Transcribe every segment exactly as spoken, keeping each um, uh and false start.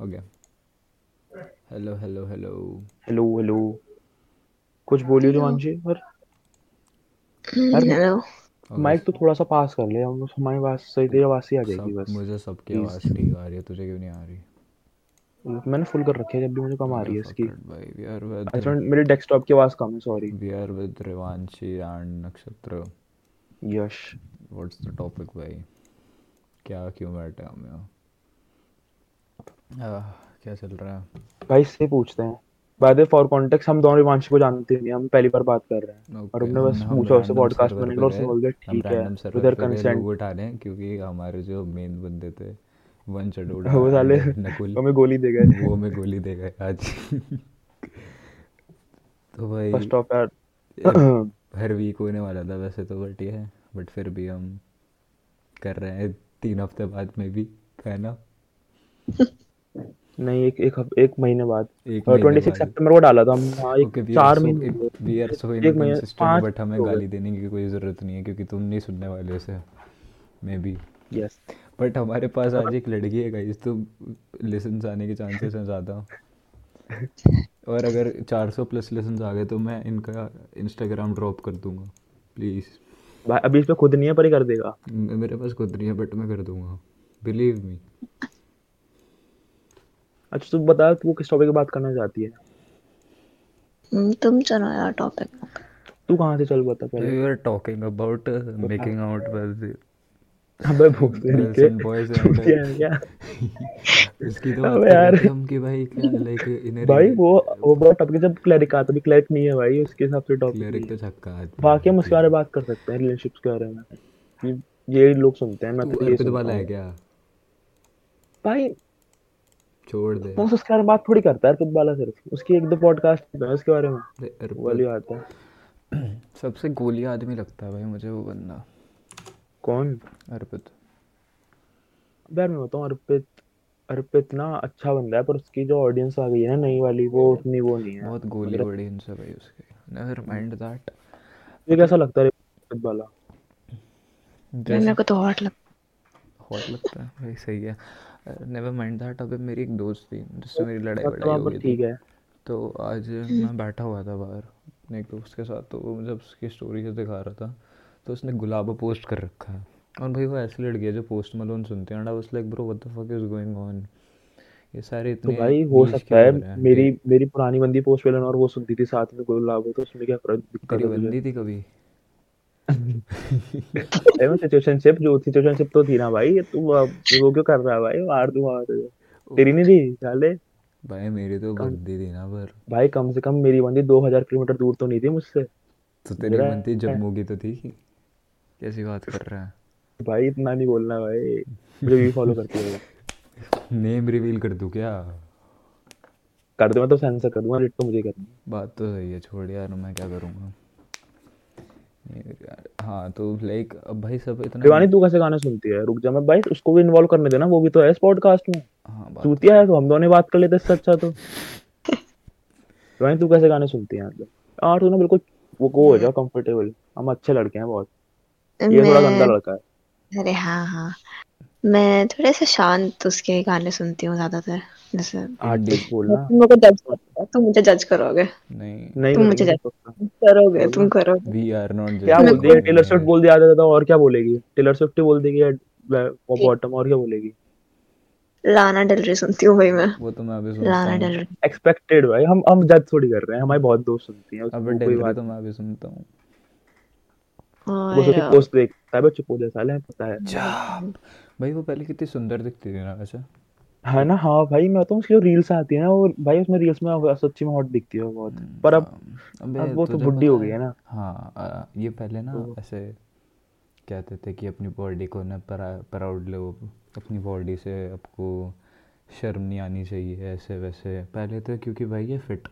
हो गया। Hello hello hello hello hello कुछ बोलिए देवांशी। और माइक तो थोड़ा सा पास कर ले, हम हमारी आवाज सही तेरी आवाज ही आ जाएगी बस। मुझे सबकी आवाज ठीक आ रही है, तुझे क्यों नहीं आ रही? मैंने फुल कर रखी है, जब भी मुझे कम आ रही है इसकी। भाई वी आर विद अच्छा मेरे डेस्कटॉप की आवाज कम है, sorry. We are with Revanshi and Nakshatra. Yash what's the topic भाई? क्या क्यों बैठे हम यहाँ? क्या चल रहा है भाई से पूछते हैं। By the way for context, हम दोनों रेवांशी को जानते नहीं, हम पहली बार बात कर रहे हैं। और हमने बस पूछा उससे पॉडकास्ट में और उसने बोल दिया ठीक है। उधर कंसेंट उठा रहे हैं क्योंकि हमारे जो मेन बंदे थे वन चढ़ोड़ा वो साले हमें गोली दे गए, वो हमें गोली दे गए आज। तो भाई फर्स्ट ऑफ यार हर वीक होने वाला था वैसे तो, बट ये बट फिर भी हम कर रहे हैं तीन हफ्ते बाद में भी है ना। नहीं एक एक एक महीने बाद छब्बीस सितंबर को डाला था हम। हां एक चार महीने we are so inconsistent, but हमें गाली देने की कोई जरूरत नहीं है क्योंकि तुम नहीं सुनने वाले से मे बी। यस बट हमारे पास आज एक लड़की है गाइस, तो लेसन्स आने के चांसेस हैं ज़्यादा। और अगर चार सौ प्लस लेसन्स आ गए तो मैं इनका इंस्टाग्राम ड्रॉप कर दूंगा प्लीज़ भाई। अभी इसमें खुद नहीं है पर ही कर देगा। मेरे पास खुद नहीं है बट मैं कर दूंगा, बिलीव मी। अच्छा तू बता तू किस टॉपिक पे बात करना चाहती है? तुम चलो यार टॉपिक, तू कहाँ से चल बता पहले। We are talking about making out with अबे भूखे बॉयज हैं क्या? इसकी तो यार हम की भाई क्या लाइक इनर भाई वो वो बहुत टॉपिक जब क्लैरिक आता भी क्लैरिक नहीं है भाई उसके हिसाब से टॉपिक क्लैरिक तो छक्का है। बाकी हम उसके बारे में बात कर सकते हैं, रिलेशनशिप्स के बारे में, ये लोग सुनते हैं। मैं तो ये वाला है क्या भाई छोड़ दे बस, उसके बारे में बात थोड़ी करता है खुद वाला सिर्फ उसकी एक दो पॉडकास्ट है उसके बारे में वाली बात है। सबसे गोली आदमी लगता है भाई मुझे वो बंदा। कौन? अर्पित। यार मैं बताऊँ अर्पित अर्पित ना अच्छा बंदा है पर उसकी जो ऑडियंस आ गई है ना नई वाली वो उतनी वो नहीं है, बहुत गोली ऑडियंस है भाई उसके। Never mind that. ये कैसा लगता है अर्पित वाला? मेरे को तो हॉट लग हॉट लगता है भाई। सही है नेवर माइंड दैट। अबे मेरी एक दोस्त थी जिससे मेरी लड़ाई बड़ाई हो गई थी, ठीक है? तो आज मैं बैठा हुआ था बाहर अपने एक दोस्त के साथ, तो वो मुझे उसकी स्टोरी से दिखा रहा था, तो उसने गुलाबा पोस्ट कर रखा है। और भाई वो ऐसी लड़की है जो पोस्ट मलोन सुनते हैं ना, उस like bro what the fuck is going on ये सारे इतने। तो भाई हो सकता है मेरी मेरी पुरानी बंदी पोस्ट मलोन और वो सुनती थी साथ में गुलाबा, तो उसमें क्या दिक्कत बंदी थी कभी? एम सिचुएशनशिप जो सिचुएशनशिप तो थी ना भाई, तू वो क्यों कर रहा है भाई? मार दूं मार दूं। तेरी नहीं थी साले भाई, मेरी तो बंदी थी ना। पर भाई कम से कम मेरी बंदी दो हज़ार किलोमीटर दूर तो नहीं थी मुझसे। तो तेरी बंदी जम्मू की तो थी। कैसी बात कर रहा है भाई, इतना नहीं बोलना भाई। मुझे भी फॉलो करती है। नेम रिवील कर दूं क्या? कर दे, मैं तो सेंसर कर दूंगा, रिट तो मुझे करनी। बात तो सही है, छोड़ यार मैं क्या करूंगा। हाँ तो लाइक अब भाई सब इतना दीवानी तू कैसे गाने सुनती है? रुक जा मैं भाई उसको भी इन्वॉल्व करने देना, वो भी तो है इस पॉडकास्ट में। हां बात चूतिया है तो हम दोनों बात कर लेते इससे अच्छा। तो दीवानी तू कैसे गाने सुनती है? और तू ना बिल्कुल वो को हो जा कंफर्टेबल, हम अच्छे लड़के हैं बहुत। ये थोड़ा गंदा लड़का है। अरे हाँ हाँ मैं थोड़े से शांत उसके गाने सुनती हूँ ज्यादातर। जैसे आर्टिस्ट बोलना तुम मुझे जज करोगे, तुम मुझे जज करोगे। नहीं नहीं तुम मुझे जज करोगे, तुम करो। वी आर नॉट जज। क्या बोल दिया? टेलर स्विफ्ट बोल दिया था, और क्या बोलेगी? टेलर स्विफ्ट ही बोल देगी वो बॉटम, और क्या बोलेगी? लाना डेल रे सुनती हूँ भाई मैं। वो तो मैं भी सुनता हूँ लाना डेल रे। एक्सपेक्टेड भाई, हम हम जज थोड़ी कर रहे हैं, हमारी बहुत दोस्त सुनती हैं। अब डेल रे तो मैं भी सुनता हूँ। वो तो पोस्ट देखता है बच्चे पूरे साल है, पता है भाई। वो पहले कितनी सुंदर दिखती थी ना वैसे, है ना? हाँ भाई मैं तो उसकी जो रील्स आती है ना वो भाई उसमें रील्स में सच्ची में हॉट दिखती है बहुत, पर अब अब वो तो बुड्ढी हो गई है ना। हाँ ये पहले ना ऐसे कहते थे कि अपनी बॉडी को ना प्राउड लो, अपनी बॉडी से आपको शर्म नहीं आनी चाहिए ऐसे वैसे पहले तो, क्योंकि भाई ये फिट।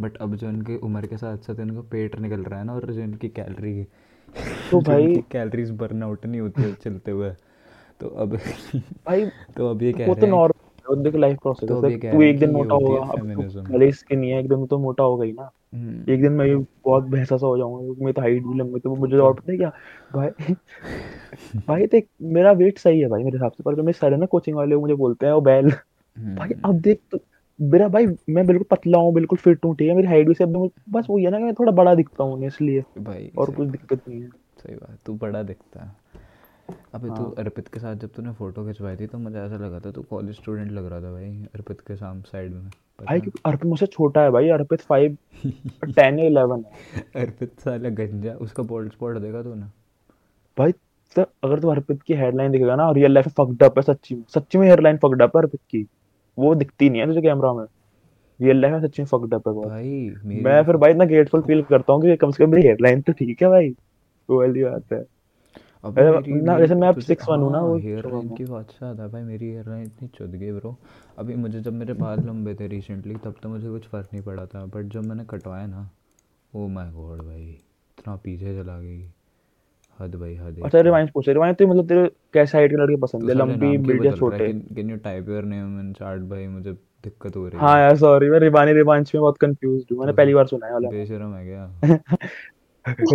बट अब जो इनके उम्र के साथ साथ इनका पेट निकल रहा है ना, और जो इनकी कैलरी तो भाई कैलोरीज बर्न आउट नहीं होती चलते हुए, तो अब भाई तो अब ये कह रहे हैं वो तो नॉर्मल उनके लाइफ प्रोसेस है। तू एक दिन मोटा होगा, अब लेस के नहीं है, एक दिन तो मोटा होगा ही ना। एक दिन मैं बहुत भैंसा सा हो जाऊंगा, मैं तो हाइट भी लंबी, तो मुझे और पता है क्या भाई। भाई देख मेरा वेट सही है भाई मेरे हिसाब से, पर जो मेरे सर है ना कोचिंग वाले मुझे बोलते हैं वो बैल भाई अब देख तो मेरा भाई मैं बिल्कुल पतला हूँ, बिल्कुल फिट हूँ, ठीक है, मेरी हाइट भी सब बस वही है ना कि मैं थोड़ा बड़ा दिखता हूँ इसलिए भाई, और कुछ दिक्कत नहीं है। सही बात, तू बड़ा दिखता है। अबे हाँ। तू अर्पित के साथ जब तूने फोटो खिंचवाई थी तो मुझे ऐसा लगा था तू कॉलेज स्टूडेंट लग रहा था भाई, अर्पित के सामने साइड में। भाई अर्पित मुझसे छोटा है भाई, अर्पित फाइव टेन इलेवन है। अर्पित साला गंजा, उसका बोल्ड स्पॉट देखा तूने भाई? तो अगर तू अर्पित की हेडलाइन देखेगा ना, रियल लाइफ फक्ड अप है, सच्ची सच्ची में हेडलाइन फक्ड अप है अर्पित की, वो दिखती नहीं है तुझे कैमरा में, रियल लाइफ में सच्ची में फक्ड अप है भाई। मैं फिर भाई इतना ग्रेटफुल फील करता हूँ कि कम से कम मेरी हेडलाइन तो ठीक है भाई, वो वाली बात है। अब ना जैसे मैं अब सिक्स वन हूँ ना, वो हेयर लाइन की अच्छा था भाई, मेरी हेयर लाइन इतनी चुद गई ब्रो। अभी मुझे जब मेरे बाल लंबे थे रिसेंटली तब तो मुझे कुछ फर्क नहीं पड़ा था, बट जब मैंने कटवाया ना, ओ माय गॉड भाई इतना पीछे चला गई, हद भाई हद। अच्छा रिवाइंड पूछ, रिवाइंड तो मतलब तेरे कैसा हाइट के लड़के पसंद है, लंबी बिल्ड या छोटे? Can you type your name in chart? भाई मुझे दिक्कत हो रही है। हां यार सॉरी, मैं रिवानी रिवांश में बहुत कंफ्यूज्ड हूं, मैंने पहली बार सुना है वाला। बेशरम है क्या?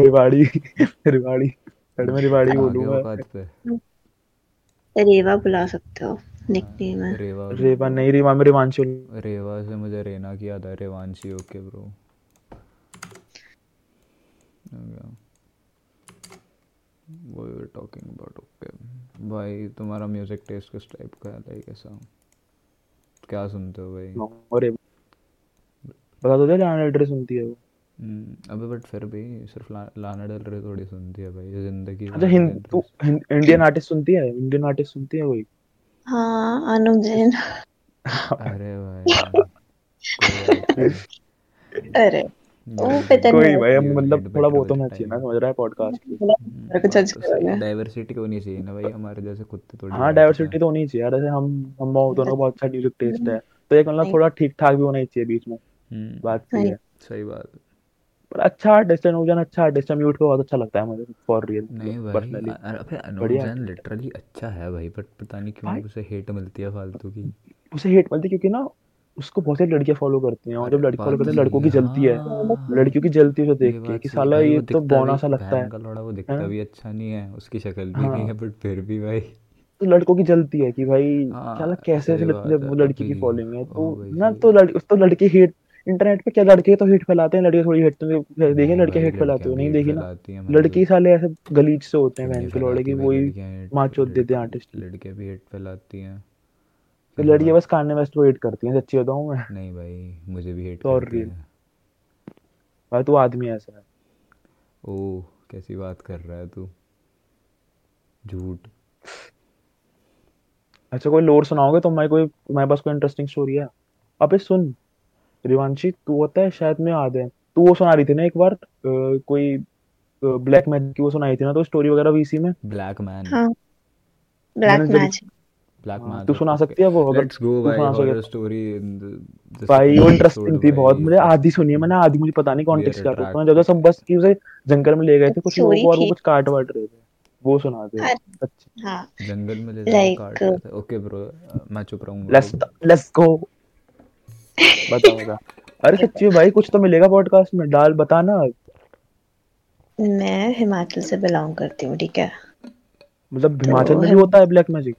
रिवाड़ी रिवाड़ी रेवा बुला सकते हो, निकनेम है रेवा। रेवा नहीं, रेवा में रेवांशी। रेवा से मुझे रेना की याद है, रेवांशी। ओके ब्रो, वो यू टॉकिंग अबाउट। ओके भाई तुम्हारा म्यूजिक टेस्ट किस टाइप का है, लाइक ऐसा क्या सुनते हो भाई? बता दो, लाना डेल रे सुनती है वो? अबे बट फिर भी सिर्फ लाना डेल रे थोड़ी सुनती है भाई जिंदगी। अच्छा हिंदू इंडियन आर्टिस्ट सुनती है? इंडियन आर्टिस्ट सुनती है कोई? हाँ अनुज जैन। अरे भाई अरे वो पता नहीं कोई भाई, मतलब थोड़ा बहुत होना चाहिए ना, समझ रहा है? पॉडकास्ट की डाइवर्सिटी होनी चाहिए ना भाई, हमारे जैसे कुत्ते थोड़ी। हाँ डाइवर्सिटी तो होनी चाहिए यार, जैसे हम हम दोनों का बहुत अच्छा म्यूजिक टेस्ट है तो एक मतलब थोड़ा ठीक ठाक भी होना चाहिए बीच में, बात सही है। सही बात, पर अच्छा आर्टिस्ट है अनुज जैन, अच्छा आर्टिस्ट है, म्यूट पे बहुत अच्छा लगता है मुझे फॉर रियल पर्सनली। अबे अनुज जैन लिटरली अच्छा है भाई, बट पता नहीं क्यों उसे हेट मिलती है फालतू की। उसे हेट मिलती है क्योंकि ना उसको बहुत सारी लड़कियां फॉलो करती हैं, और जब लड़की फॉलो करते हैं लड़कों की जलती है, लड़कियों की जलती है उसे देख के कि साला ये तो बौना सा लगता है, लड़ा वो दिखता भी अच्छा नहीं है, उसकी शक्ल भी नहीं है, बट फिर भी भाई तो लड़कों की जलती है कि भाई साला कैसे वो लड़की की फॉलोइंग है तो ना, तो लड़की हेट इंटरनेट पे क्या लड़के तो हिट फैलाते हैं, लड़के थोड़ी हिट तो देखे, लड़के हिट फैलाते हो नहीं देखी ना, लड़की साले ऐसे गलीच से होते हैं बहन के लोड़े की, वही माँ चोट देते हैं आर्टिस्ट। लड़के भी हिट फैलाती हैं, लड़कियाँ बस कान में तो हिट करती हैं, सच्ची बताऊँ मैं। नहीं भाई मुझे भी हिट करती है भाई, तू आदमी ऐसा है। ओह कैसी बात कर रहा है तू, झूठ। अच्छा कोई लोर सुनाओगे तो मैं कोई मेरे पास कोई इंटरेस्टिंग स्टोरी है। अबे सुन रिवांशी, तू होता है शायद में याद है, तू वो सुना रही थी ना एक बार आ, कोई ब्लैक मैजिक की वो सुनाई थी ना, तो स्टोरी वगैरह वीसी में ब्लैक मैन। हां ब्लैक मैजिक, ब्लैक मैजिक तू सुना सकती है वो? लेट्स गो भाई स्टोरी भाई, वो इंटरेस्टिंग थी बहुत, मुझे आधी सुनी है मैंने, आधी मुझे पता नहीं कॉन्टेक्स्ट क्या था, मैंने जब सब बस की उसे जंगल में ले गए थे कुछ लोग और वो कुछ काट वाट रहे थे, वो सुना दे। अच्छा हां जंगल में ले जाकर काट रहे थे। ओके ब्रो मैं चुप रहूंगा, लेट्स लेट्स गो बताऊंगा। अरे सच्ची भाई कुछ तो मिलेगा पॉडकास्ट में, डाल बताना। मैं हिमाचल से बिलोंग करती हूँ, ठीक है? मतलब हिमाचल में भी होता है ब्लैक मैजिक?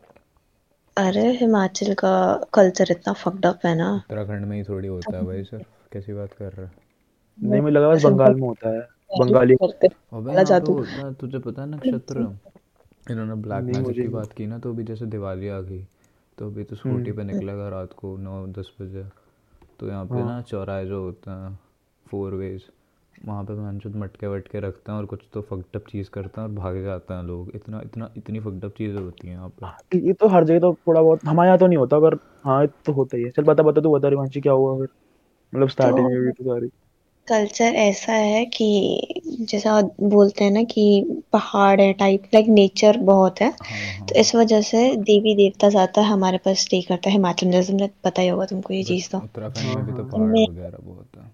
अरे हिमाचल का कल्चर इतना फक्ड अप है ना। उत्तराखंड में ही थोड़ी होता है भाई, सर कैसी बात कर रहा है? नहीं मुझे लगा बस बंगाल में होता है, बंगाली करते वाला जादू। तुझे पता है नक्षत्र, इन्होंने ब्लैक मैजिक की बात की ना, तो अभी जैसे दिवाली आ गई तो अभी तो स्कूटी पे निकलेगा रात को नौ दस बजे, तो यहाँ पे ना चौराहे जो होते हैं फोर वेज, वहाँ पे मानचूत मटके वटके रखते हैं और कुछ तो फक्ड अप चीज़ करते हैं और भाग जाते हैं लोग। इतना इतना इतनी फक्ड अप चीज़ें होती हैं यहाँ पे। ये तो हर जगह तो थोड़ा बहुत, हमारे यहाँ तो नहीं होता पर हाँ ये तो होता ही है। चल बता बता तू बता रिवांशी क्या हुआ फिर, मतलब स्टार्टिंग में भी तो सारी कल्चर ऐसा है कि जैसा बोलते हैं ना कि पहाड़ है टाइप, लाइक नेचर बहुत है, तो इस वजह से देवी देवता ज्यादा हमारे पास स्टे करता है हिमाचल में। तुमने पता ही होगा तुमको ये चीज तो। उत्तराखंड में भी तो पहाड़ वगैरह बहुत है।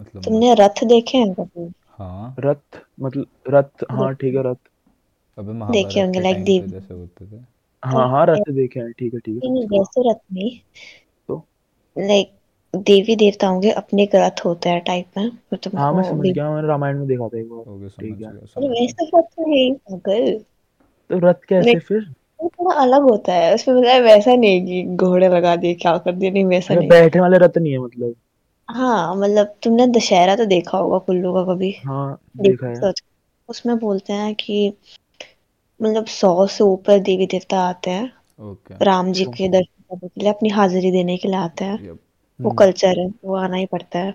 मतलब तुमने रथ देखे हैं कभी? हां रथ, मतलब रथ। हां ठीक है रथ, अबे महाभारत देखे होंगे लाइक देवी जैसे होते थे। हां हां रथ देखे हैं, ठीक है ठीक है। वैसे रथ में तो लाइक देवी देवताओं के अपने रथ होता है टाइप में। हाँ मैं समझ गया, मैंने रामायण में देखा था एक बार। ठीक है, वैसा रथ है अगर तो रथ कैसे फिर थोड़ा अलग होता है उसमें, मतलब वैसा नहीं कि घोड़े लगा दिए क्या कर दिए, नहीं वैसा नहीं, बैठने वाले रथ नहीं है मतलब। हाँ मतलब तुमने दशहरा तो देखा होगा कुल्लू का कभी। हाँ देखा है। उसमें बोलते हैं कि मतलब सौ से ऊपर देवी देवता आते हैं okay. राम जी okay. के दर्शन करने के लिए, अपनी हाजिरी देने के लिए आते हैं yep. वो कल्चर है, वो आना ही पड़ता है।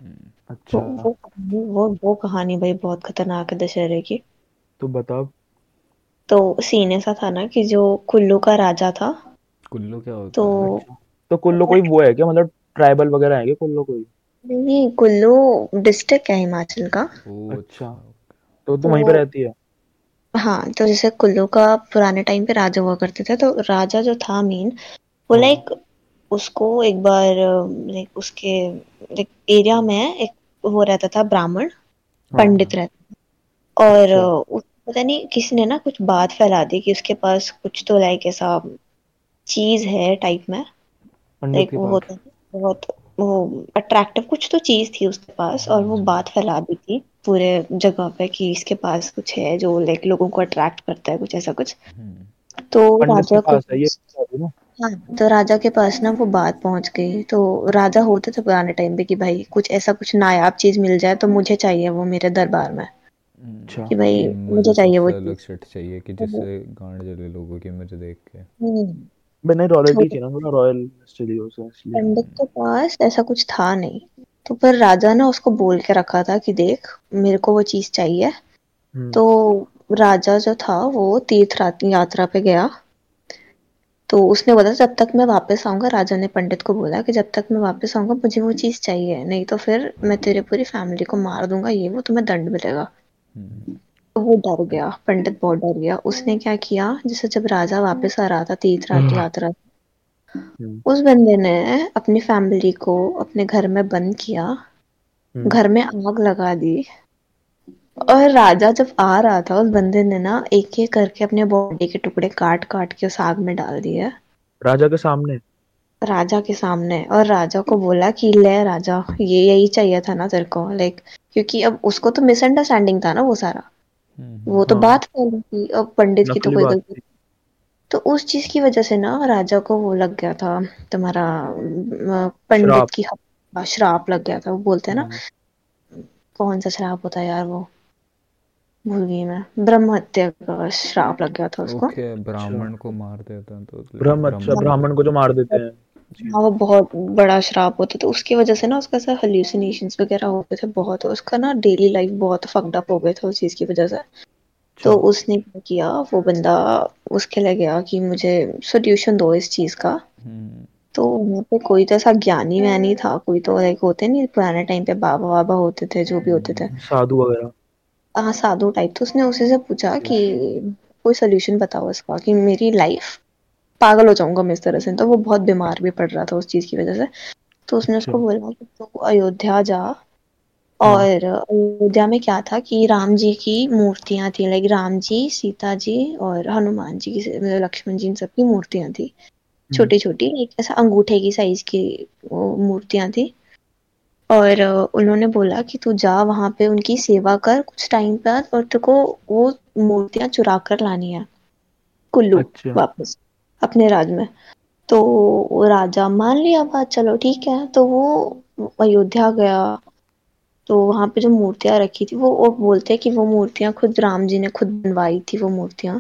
अच्छा। वो, वो, वो, वो कहानी भाई बहुत खतरनाक है दशहरे की। तो बताओ। तो सीन ऐसा था ना कि जो कुल्लू का राजा था, कुल्लू क्या होता तो है? तो कुल्लू कोई वो है क्या, मतलब ट्राइबल वगैरह है क्या कुल्लू कोई? नहीं, कुल्लू डिस्ट्रिक्ट है हिमाचल का। अच्छा, तो तुम वहीं पे रहती है? हाँ, तो जैसे कुल्लू का पुराने टाइम पे राजा हुआ करते थे, तो राजा जो था मीन वो लाइक उसको एक बार लाइक उसके लाइक एरिया में एक वो रहता था ब्राह्मण पंडित रहता था, और पता नहीं किसी ने ना कुछ बात फैला दी कि उसके पास कुछ तो लाइक ऐसा चीज है टाइप में, लाइक वो होता है बहुत वो अट्रैक्टिव कुछ तो चीज थी उसके पास, और वो बात फैला दी थी पूरे जगह पे कि इसके पास कुछ है जो लाइक लोगों को अट्रैक्ट करता है, कुछ ऐसा कुछ। तो राजा को हाँ, तो राजा के पास ना वो बात पहुंच गई। तो राजा होते थे पुराने टाइम पे कि भाई कुछ ऐसा कुछ नायाब चीज मिल जाए तो मुझे चाहिए वो मेरे दरबार में, कि भाई मुझे चाहिए वो चाहिए कि जिससे गांड जले लोगों की, मुझे देख के मैंने रॉयल्टी थी ना, थोड़ा रॉयल स्टूडियो से। पंडित के पास ऐसा कुछ था नहीं, तो पर राजा ने उसको बोल के रखा था कि देख मेरे को वो चीज चाहिए। तो राजा जो था वो तीर्थ यात्रा पे गया, तो उसने बोला जब तक मैं वापस आऊंगा, राजा ने पंडित को बोला कि जब तक मैं वापस आऊंगा मुझे वो चीज चाहिए, नहीं तो फिर मैं तेरे पूरी फैमिली को मार दूंगा, ये वो तुम्हें दंड मिलेगा। वो डर गया, पंडित बहुत डर गया। उसने क्या किया, जैसे जब राजा वापस आ रहा था तीर्थ यात्रा, उस बंदे ने अपनी फैमिली को अपने घर में बंद किया, घर में आग लगा दी, और राजा जब आ रहा था उस बंदे ने ना एक एक करके अपने बॉडी के टुकड़े काट काट के उस आग में डाल दिए राजा के सामने, राजा के सामने। और राजा को बोला कि ले राजा, ये यही चाहिए था ना तेरे को, लाइक क्योंकि अब उसको तो मिसअंडरस्टैंडिंग था ना वो सारा, वो तो बात फैली थी, अब पंडित की तो कोई गलती। तो उस चीज की वजह से ना राजा को वो लग गया था तुम्हारा पंडित की श्राप लग गया था, वो बोलते हैं ना कौन सा श्राप होता है यार, वो भूल गई मैं, ब्रह्महत्या का श्राप लग गया था उसको। ब्राह्मण को मार देता है तो ब्राह्मण को जो मार देते हैं हाँ, वो बहुत बड़ा श्राप होता था। तो उसकी वजह से ना उसका ऐसा हल्यूसिनेशंस वगैरह होते थे बहुत, उसका ना डेली लाइफ बहुत फक्ड अप हो गया था उस चीज की वजह से। तो उसने क्या किया, वो बंदा उसके लिए गया कि मुझे सोल्यूशन दो इस चीज का। तो वहाँ पे कोई तो ऐसा ज्ञानी व्यानी था, कोई तो लाइक होते नहीं पुराने टाइम पे बाबा वाबा होते थे जो भी होते थे, साधु वगैरह हाँ साधु टाइप। तो उसने उसी से पूछा कि कोई सोल्यूशन बताओ इसका, कि मेरी लाइफ पागल हो जाऊंगा मैं इस तरह से। तो वो बहुत बीमार भी पड़ रहा था उस चीज की वजह से। तो उसने उसको बोला कि तू तो अयोध्या जा, और अयोध्या में क्या था कि राम जी की मूर्तियां थी, लाइक राम जी, सीता जी और हनुमान जी की, मतलब लक्ष्मण जी, इन सबकी मूर्तियां थी छोटी छोटी, एक ऐसा अंगूठे की साइज की मूर्तियां थी। और उन्होंने बोला कि तू जा वहां पे उनकी सेवा कर कुछ टाइम बाद, और तेरे को वो मूर्तियां चुरा कर लानी है कुल्लू वापस अपने राज में। तो राजा मान लिया बात, चलो ठीक है। तो वो अयोध्या गया, तो वहां पे जो मूर्तियां रखी थी वो वो बोलते हैं कि वो मूर्तियां खुद राम जी ने खुद बनवाई थी वो मूर्तियां।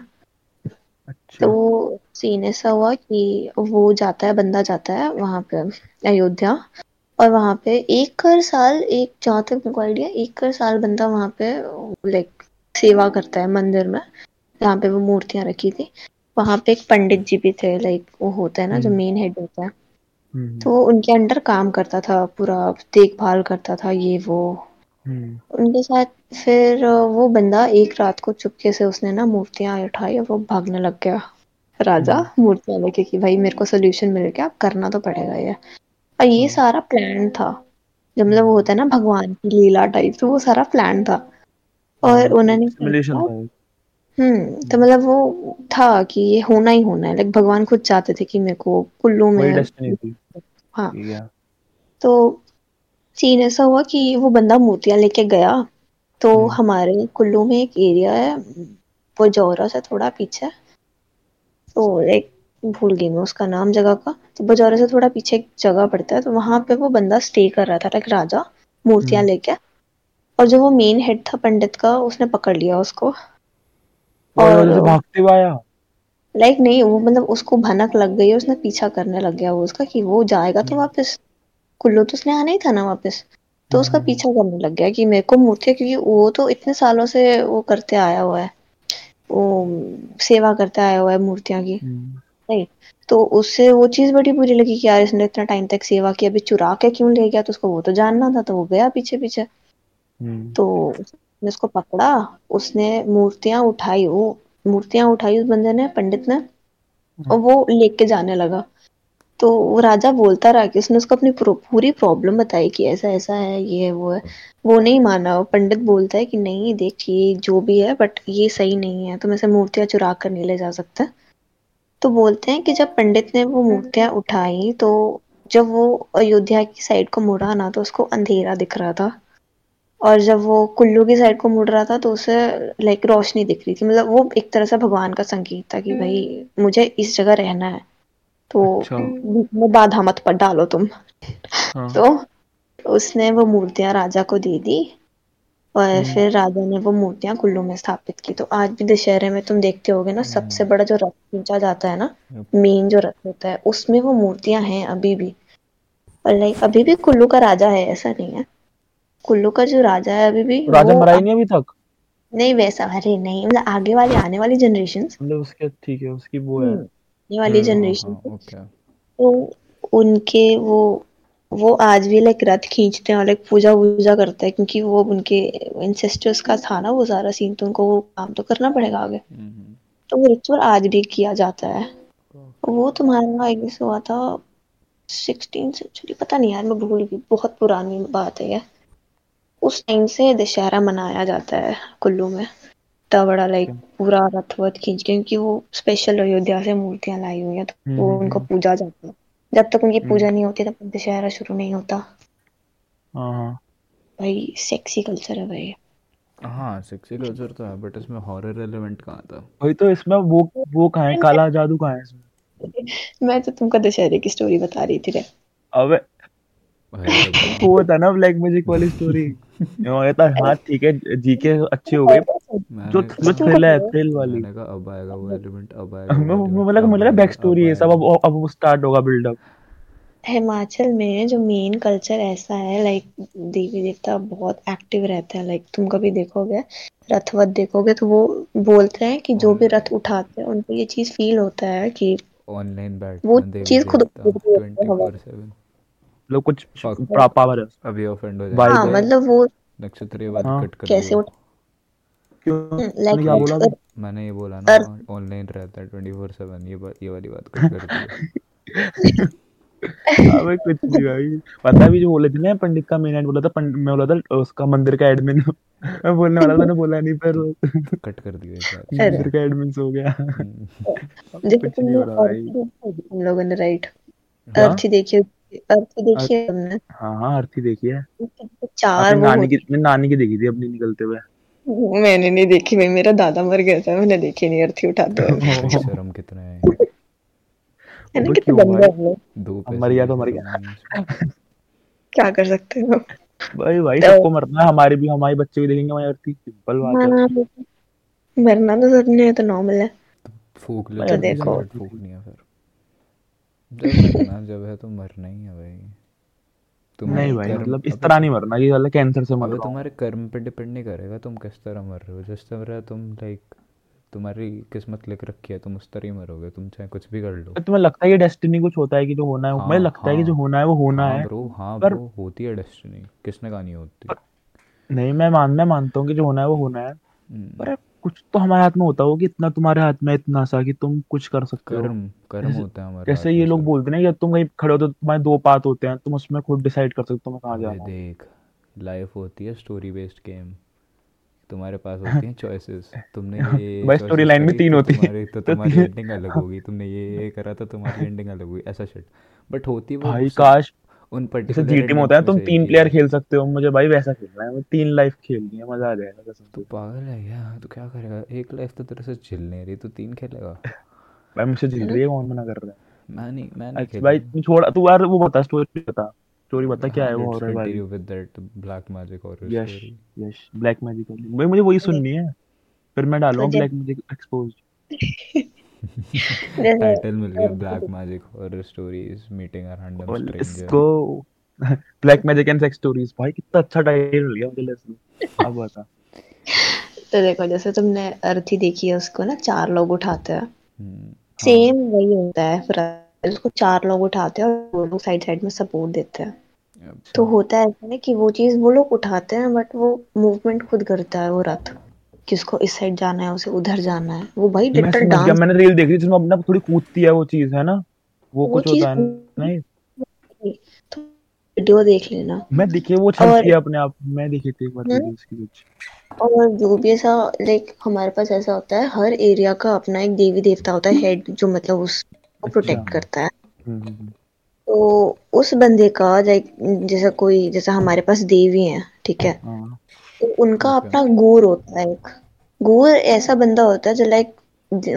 तो सीन ऐसा हुआ कि वो जाता है, बंदा जाता है वहां पे अयोध्या, और वहां पे एक हर साल एक जहाँ तक मेरे को आइडिया एक हर साल बंदा वहां पे लाइक सेवा करता है मंदिर में जहाँ पे वो मूर्तियां रखी थी। वहां पे एक पंडित जी भी थे, लाइक वो होता है ना जो मेन हेड होता है, तो उनके अंडर काम करता था, पूरा देखभाल करता था ये वो उनके साथ। फिर वो बंदा एक रात को चुपके से उसने ना मूर्तियां उठाई और वो भागने लग गया राजा मूर्तियां लेके कि भाई मेरे को सोल्यूशन मिल गया, अब करना तो पड़ेगा ये। और ये सारा प्लान था, जब मतलब वो होता है ना भगवान की लीला टाइप, तो वो सारा प्लान था। और उन्होंने हम्म तो मतलब वो था कि ये होना ही होना है, लाइक भगवान खुद चाहते थे कि मेरे को कुल्लू में हाँ। तो सीन ऐसा हुआ कि वो बंदा मूर्तियां लेके गया, तो हमारे कुल्लू में एक एरिया है वो जोरा से थोड़ा पीछे, तो लाइक भूल गई मैं उसका नाम जगह का, तो बजौरा से थोड़ा पीछे एक जगह पड़ता है, तो वहां पे वो बंदा स्टे कर रहा था लाइक राजा मूर्तियां लेके, और जो वो मेन हेड था पंडित का उसने पकड़ लिया उसको और भागते हुए आया लाइक नहीं वो मतलब उसको भनक लग गई, उसने पीछा करने लग गया वो उसका कि वो जाएगा तो वापस कुल्लू तो उसने आना ही था ना वापस, तो उसका पीछा करने लग गया कि मेरे को मूर्ति, क्योंकि वो तो इतने सालों से वो करते आया हुआ है, वो सेवा करते आया हुआ है मूर्तियां की नहीं, तो उससे वो चीज बड़ी बुरी लगी कि यार इसने इतना टाइम तक सेवा की, अभी चुरा के क्यों ले गया, तो उसको वो तो जानना था, तो वो गया पीछे पीछे, तो उसने उसको पकड़ा, उसने मूर्तियां उठाई, वो मूर्तियां उठाई उस बंदे ने पंडित ने, और वो लेके जाने लगा, तो वो राजा बोलता रहा कि उसने उसको अपनी पूरी प्रॉब्लम बताई कि ऐसा ऐसा है ये है वो है, वो नहीं माना, पंडित बोलता है कि नहीं देख ये जो भी है बट ये सही नहीं है, तुम ऐसे मूर्तियां चुरा कर नहीं ले जा सकते। तो बोलते हैं कि जब पंडित ने वो मूर्तियां उठाई तो जब वो अयोध्या की साइड को मुड़ा ना तो उसको अंधेरा दिख रहा था, और जब वो कुल्लू की साइड को मुड़ रहा था तो उसे लाइक रोशनी दिख रही थी, मतलब वो एक तरह से भगवान का संकेत था कि भाई मुझे इस जगह रहना है, तो अच्छा। बाधा मत पर डालो तुम। हाँ। तो उसने वो मूर्तियां राजा को दे दी और फिर राजा ने वो मूर्तियां कुल्लू में स्थापित की। तो आज भी दशहरे में तुम देखते होगे ना, सबसे बड़ा जो रथ खींचा जाता है ना, मेन जो रथ होता है, उसमें वो मूर्तियां हैं अभी भी। और लाइक अभी भी कुल्लू का राजा है, ऐसा नहीं है, कुल्लू का जो राजा है अभी भी, राजा मरा ही नहीं अभी तक, नहीं वैसा, अरे नहीं मतलब आगे वाली आने वाली जनरेशन, मतलब उसके ठीक है उसकी वो है वाली जनरेशन, तो उनके वो वो आज भी लाइक रथ खींचते हैं और लाइक पूजा वूजा करते हैं, क्योंकि वो उनके एंसेस्टर्स का था ना वो सारा सीन, तो उनको वो काम तो करना पड़ेगा आगे, तो वो रिचुअल आज भी किया जाता है। वो तुम्हारा एक से हुआ था सिक्सटीन सेंचुरी, पता नहीं यार मैं भूल गई, बहुत पुरानी बात है। उस टाइम से दशहरा मनाया जाता है कुल्लू में, बड़ा लाइक पूरा रथ वथ खींच के, क्योंकि वो स्पेशल अयोध्या से मूर्तियां लाई हुई हैं, तो वो उनको पूजा जाती है, जब तक उनकी पूजा नहीं होती तब तक दशहरा शुरू नहीं होता। भाई सेक्सी कल्चर है भाई। हाँ सेक्सी कल्चर तो है, बट इसमें हॉरर एलिमेंट कहाँ था? वही तो, इसमें वो वो कहाँ है, काला जादू कहाँ है इसमें? मैं तो तुमको दशहरे की स्टोरी बता रही थी रे। अबे वो था ना ब्लैक मैजिक वाली स्टोरी, हाँ ठीक है, जीके अच्छे हो गए, जो थ्रिल है थ्रिल वाली, अब आएगा वो एलिमेंट, अब आएगा, मुझे लगा मुझे लगा बैक स्टोरी है सब, अब अब वो स्टार्ट होगा बिल्ड अप। हिमाचल में जो मेन कल्चर ऐसा है, लाइक देवी देवता बहुत एक्टिव रहते हैं, लाइक तुम कभी देखोगे रथ वथ देखोगे तो वो बोलते हैं कि जो भी रथ उठाते हैं उनको ये चीज फील होता है कि ऑनलाइन बैट वो चीज खुद लोग कुछ पावर है, अभी ऑफेंड हो जाए। हां मतलब वो नक्षत्रीय बात कट कर कैसे क्यों क्या बोला मैंने, ये बोला ना ऑनलाइन रहता है चौबीस सात, ये ये वाली बात कट कर दी। अबे कुछ नहीं भाई, पता भी जो बोले थे ना पंडित का मेन एड बोला था, मैं बोला था उसका मंदिर का एडमिन बोलने वाला था ना, बोला नहीं पर कट कर दिया, मंदिर का एडमिन हो गया। देखो तुम लोगों ने राइट अच्छी देखी, अर्थी देखी है हमने। हाँ अर्थी देखी है, चार नानी की, नानी की देखी थी अपनी निकलते हुए, मैंने नहीं देखी भाई, मेरा दादा मर गया था, मैंने देखी नहीं अर्थी उठाते हुए। शर्म कितना है, है ना, कितना गंदा है, मर गया तो मर गया, क्या कर सकते हो भाई, भाई सबको मरना है, हमारे भी, हमारे बच्चे भी देखेंगे हमारी अर्थी, सिंपल बात है, मरना तो सबने, तो नॉर्मल है। फूंक ले, देखो फूंक नहीं है फिर जब है तो मरना ही है भाई, तुम्हारे नहीं भाई मतलब इस तरह नहीं मरना कि वाला कैंसर से मरो, तुम्हारे कर्म पे डिपेंड नहीं करेगा तुम किस तरह मर रहे हो, जिस तरह तुम लाइक तुम्हारी किस्मत लिख रखी है तुम उस तरह ही मरोगे, तुम चाहे कुछ भी कर लो। तुम्हें लगता है कि डेस्टिनी कुछ होता है कि जो होना है, मुझे लगता है कि जो होना है वो होना है ब्रो। हां ब्रो, होती है डेस्टिनी, किसने कहा नहीं होती, नहीं मैं मानना मानता हूं कि जो होना है वो होना है, पर कुछ तो हमारे हाथ में होता हो कि इतना तुम्हारे हाथ में इतना सा कि तुम कुछ कर सकते हो। कर्म कर्म होता है हमारे, जैसे ये लोग बोलते हैं कि तुम कहीं खड़े हो तो तुम्हारे दो पाथ होते हैं, तुम उसमें खुद डिसाइड कर सकते हो मैं कहां जाऊं। देख लाइफ होती है स्टोरी बेस्ड गेम, तुम्हारे पास होती हैं चॉइसेस, तुमने ये भाई स्टोरी लाइन में तीन होती है, तो तुम्हारी एंडिंग अलग होगी, तुमने ये करा था तुम्हारी एंडिंग अलग हुई, ऐसा शिट, बट होती वो भाई काश उन पर जैसे जी टीम होता है तुम तीन प्लेयर खेल सकते हो, मुझे भाई वैसा खेलना है, मैं तीन लाइफ खेलनी है, मजा आ जाएगा कसम। तू पागल है यार, तू क्या करेगा, एक लाइफ तो तेरे से झेलने रही, तू तीन खेलेगा मैं मुझसे झेल रही है, कौन मना कर रहा है? मैं नहीं मैं नहीं भाई छोड़ तू यार, वो बता स्टोरी बता, स्टोरी बता क्या है वो हॉरर वाली with that black magic horror. Yes yes black magic वाली भाई मुझे वही सुननी है, फिर मैं डालूंगा ब्लैक मैजिक एक्सपोज्ड। टाइटल मिल गया black magic horror stories meeting a random stranger. Let's go black magic and sex stories. भाई कितना अच्छा टाइटल लिया मुझे इसने। अब बता तो देखो जैसे तुमने अर्थी देखी है, उसको ना चार लोग उठाते हैं, सेम वही होता है फिर उसको चार लोग उठाते हैं और वो लोग साइड साइड में सपोर्ट देते हैं। तो होता है ऐसा कि वो चीज वो लोग उठाते हैं बट वो मूवमेंट खुद करता है, वो रथ किसको इस साइड जाना है उसे उधर जाना है, वो भाई लिटरल डांस। मैंने रील देख रही जिसमें अपना थोड़ी कूदती है वो चीज है ना, वो कुछ होता है नहीं तो वीडियो देख लेना। मैं देखे वो चलती है अपने आप, मैं देखी थी एक बार उसकी कुछ। और जो भी ऐसा लाइक हमारे पास ऐसा होता है, हर एरिया का अपना एक देवी देवता होता है हेड, जो मतलब उसको प्रोटेक्ट करता है। तो उस बंदे का लाइक जैसा कोई जैसा हमारे पास देवी है ठीक है, तो उनका अपना गोर होता है। एक गोर ऐसा बंदा होता है जो लाइक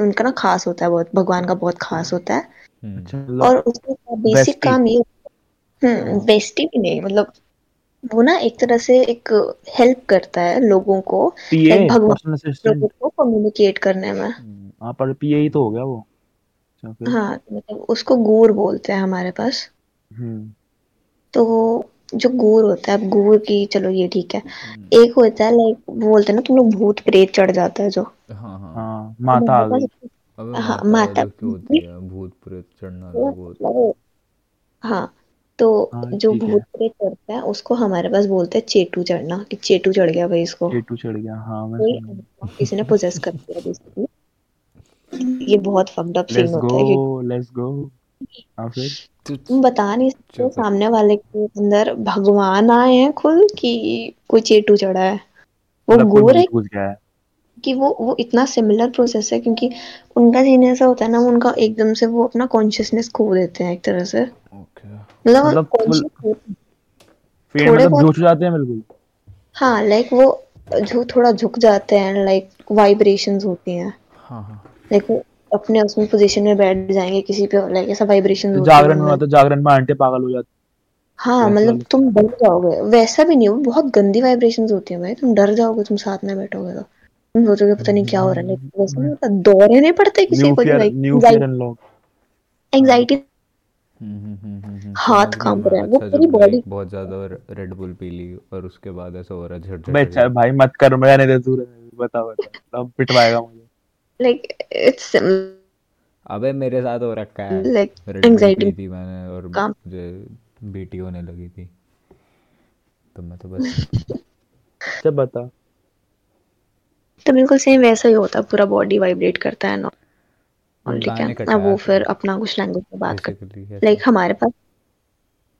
उनका ना खास होता है, बहुत भगवान का बहुत खास होता है। और उसका बेसिक काम ये हम्म बेस्टी भी नहीं, मतलब वो ना एक तरह से एक हेल्प करता है लोगों को लाइक भगवान लोगों को कम्युनिकेट करने में। हां पर पीए ही तो हो गया वो। हां मतलब उसको गोर बोलते हैं हमारे पास। हम्म तो जो गोर होता है, अब गोर की चलो ये ठीक है, एक होता है लाइक बोलते हैं ना तुम लोग भूत प्रेत चढ़ जाता है जो। हां हां माता आ गई। हां माता होती है, भूत प्रेत चढ़ना लोग। हां तो जो भूत प्रेत करता है उसको हमारे पास बोलते हैं चेटू चढ़ना, कि चेटू चढ़ गया भाई इसको, चेटू चढ़ गया। हाँ मैं किसी ने पोजेस कर दिया बेसिकली, ये बहुत फक्ड अप सीन होता है। लेट्स गो लेट्स गो और फिर तुम बता नहीं सकते सामने वाले के अंदर भगवान आए हैं खुद कि कोई चेटू चढ़ा है, वो गोर है कि वो वो इतना सिमिलर प्रोसेस है क्योंकि उनका सीन ऐसा होता है ना, उनका एकदम से वो अपना कॉन्शियसनेस खो देते हैं एक तरह से। मतलब मतलब झुक जाते हैं बिल्कुल। हाँ लाइक वो जो थोड़ा झुक जाते हैं, लाइक वाइब्रेशंस होती हैं। हां हां लाइक अपने उसमें पोजीशन में बैठ जाएंगे किसी पे, लाइक ऐसा वाइब्रेशंस होता है। जागरण में तो जागरण में आंटे पागल हो जाती। हाँ मतलब तुम डर जाओगे, वैसा भी नहीं, वो बहुत गंदी वाइब्रेशंस होती है भाई, तुम डर जाओगे, तुम साथ में बैठोगे तो तुम सोचोगे पता नहीं क्या हो रहा है। वैसे नहीं होता, दौरे नहीं पड़ते किसी को, लाइक एंजाइटी हाथ कांप रहा है वो पूरी बॉडी बहुत ज्यादा, और रेड बुल पी ली और उसके बाद ऐसा हो रहा है झट झट। अच्छा भाई मत कर, मैं नहीं दे तू बता बता अब पिटवाएगा मुझे। लाइक इट्स अबे मेरे साथ हो रखा है, लाइक एंजाइटी थी मैंने और मुझे बीटी होने लगी थी तो मैं तो बस अच्छा बता। तो बिल्कुल सेम वैसा ही होता है, पूरा बॉडी वाइब्रेट करता है ना, अब वो फिर अपना कुछ लैंग्वेज में बात करते हैं। लाइक हमारे पास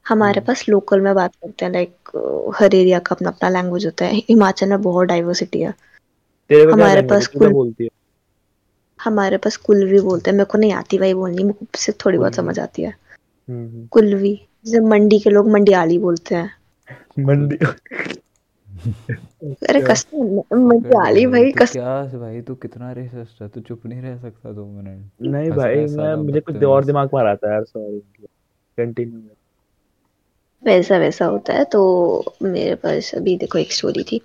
हमारे पास लोकल में बात करते हैं, लाइक हर एरिया का अपना अपना लैंग्वेज होता है। हिमाचल में बहुत डाइवर्सिटी है, हमारे पास कुल बोलती है, हमारे पास कुलवी बोलते हैं। मेरे को नहीं आती भाई बोलनी, मुझे से थोड़ी बहुत समझ आती है कुलवी। जैसे मंडी के लोग मंडियाली बोलते हैं, मंडी अरे कसम मंडियाली भाई कसम। क्या भाई तू कितना रेसिस्ट है, तू चुप नहीं रह सकता दो मिनट? नहीं भाई मैं मुझे कुछ और दिमाग पर आता है यार, सॉरी कंटिन्यू। वैसा वैसा होता है। तो मेरे पास अभी देखो एक स्टोरी थी,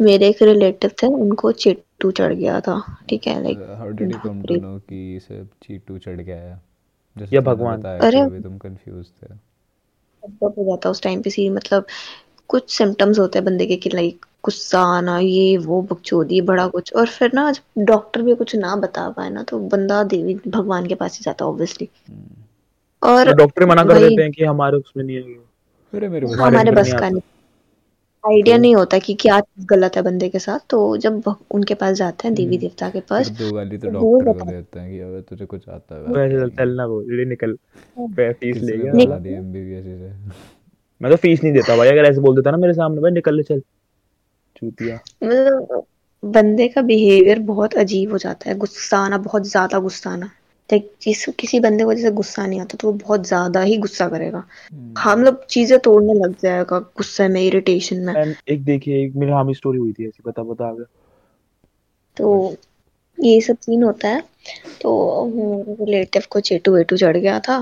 मेरे एक रिलेटिव थे उनको चीटू चढ़ गया था ठीक है, like how did you come to know कि सब चीटू चढ़ गया है जैसे या भगवान? अरे तुम कंफ्यूज थे सब हो जाता उस टाइम पे सी, मतलब कुछ सिम्टम्स होते हैं बंदे के कि लाइक गुस्सा आना ये वो बकचोदी बड़ा कुछ, और फिर ना डॉक्टर भी कुछ ना बता पाए ना तो बंदा देवी भगवान के पास ही जाता ऑब्वियसली। और डॉक्टर मना कर देते हैं कि हमारे उसमें नहीं है, मेरे मेरे हमारे बस का नहीं, आइडिया नहीं होता कि क्या गलत है बंदे के साथ। तो जब उनके पास जाते हैं देवी देवता के पास, दो वाली तो डॉक्टर को देते हैं कि अबे तुझे कुछ आता है चलना बोल ले निकल फीस ले गया एमबीबीएस से। मैं तो फीस नहीं देता भाई, अगर ऐसे बोल देता ना मेरे सामने भाई निकल ले चल चूतिया। मतलब बंदे का बिहेवियर बहुत अजीब हो जाता है, गुस्सा आना बहुत ज्यादा गुस्सा आना, लाइक जिस किसी बंदे को जैसे गुस्सा नहीं आता तो वो बहुत ज्यादा ही गुस्सा करेगा। हाँ मतलब चीजें तोड़ने लग जाएगा गुस्से में, इरिटेशन में। एक देखिए एक मेरे हामी स्टोरी हुई थी ऐसी, बता बता आगे। तो ये सब सीन होता है। तो रिलेटिव को चेटू वेटू चढ़ गया था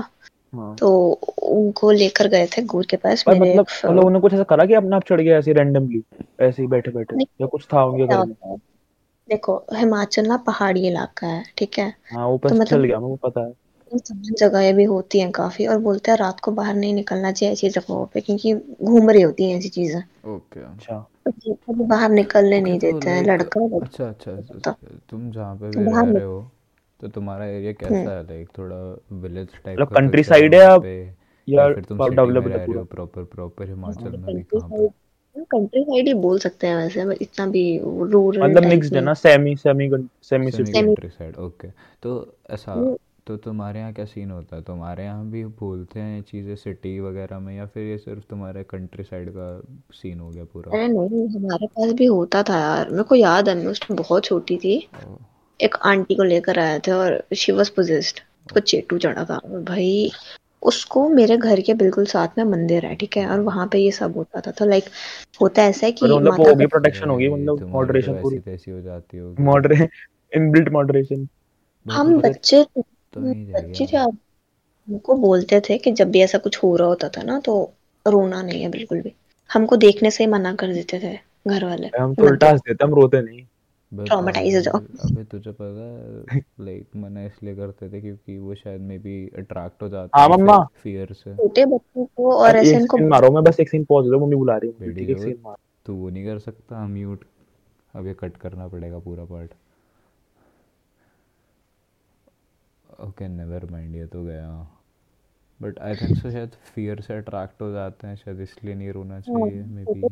तो उनको लेकर गए थे गूर के पास। मतलब उन्होंने कुछ ऐसा करा कि अपना आप चढ़ गया ऐसे रैंडमली ऐसे ही बैठे बैठे या कुछ था उनके घर में? देखो हिमाचल ना पहाड़ी इलाका है, ठीक है, तो मतलब जगह ये भी होती हैं काफी, और बोलते हैं रात को बाहर नहीं निकलना चाहिए ऐसी जगहों पे क्योंकि घूम रही होती हैं ऐसी चीजें। ओके अच्छा, तो बाहर निकलने नहीं देते हैं लड़का। अच्छा अच्छा, तुम जहाँ पे भी रह रहे हो तो तुम्हारा एरिया कैसा है? लाइक थोड़ा विलेज टाइप का कंट्री साइड है आप या फिर तुम डेवलप रह रहे हो प्रॉपर प्रॉपर हिमाचल में? कहाँ पे कंट्री साइड ही बोल सकते हैं वैसे, बट इतना भी रूरल मतलब मिक्स्ड है ना, semi semi semi countryside. Okay तो ऐसा तो तुम्हारे यहाँ क्या सीन होता है? तुम्हारे यहाँ भी बोलते हैं चीज़ें सिटी वगैरह में या फिर ये सिर्फ तुम्हारे कंट्री साइड का सीन हो गया पूरा? अरे नहीं, हमारे पास भी होता था यार। मेरे को याद है मैं उस टाइम बहुत छोटी थी, एक आंटी को लेकर आए थे और शी वाज पोजेस्ड, उसको चेटू चढ़ा था भाई। उसको मेरे घर के बिल्कुल साथ में मंदिर है, ठीक है, और वहाँ पे ये सब होता था। तो लाइक होता ऐसा है कि प्रोटेक्शन होगी, मतलब मॉडरेशन पूरी ऐसी हो जाती होगी, मॉडरेशन इनबिल्ट मॉडरेशन। हम बच्चे तो बच्चे थे, हमको बोलते थे कि जब भी ऐसा कुछ हो रहा होता था ना तो रोना नहीं है बिल्कुल भी। हमको देखने से ही मना कर देते थे घर वाले, हम उल्टा हंस देते, हम रोते नहीं, ट्रॉमेटाइज हो जाओ। अबे तुझे पता है लाइक मना इसलिए करते थे क्योंकि वो शायद मे बी अट्रैक्ट हो जाते हैं मम्मा फियर से छोटे बच्चों को। और ऐसे इनको मारो, मैं बस एक सीन पॉज दो, मम्मी बुला रही है, ठीक है सीन मार। तू वो नहीं कर सकता म्यूट, अब ये कट करना पड़ेगा पूरा पार्ट। ओके नेवर माइंड, ये तो गया। बट आई थिंक सो शायद फियर से अट्रैक्ट हो जाते हैं शायद, इसलिए नहीं रोना चाहिए मे बी।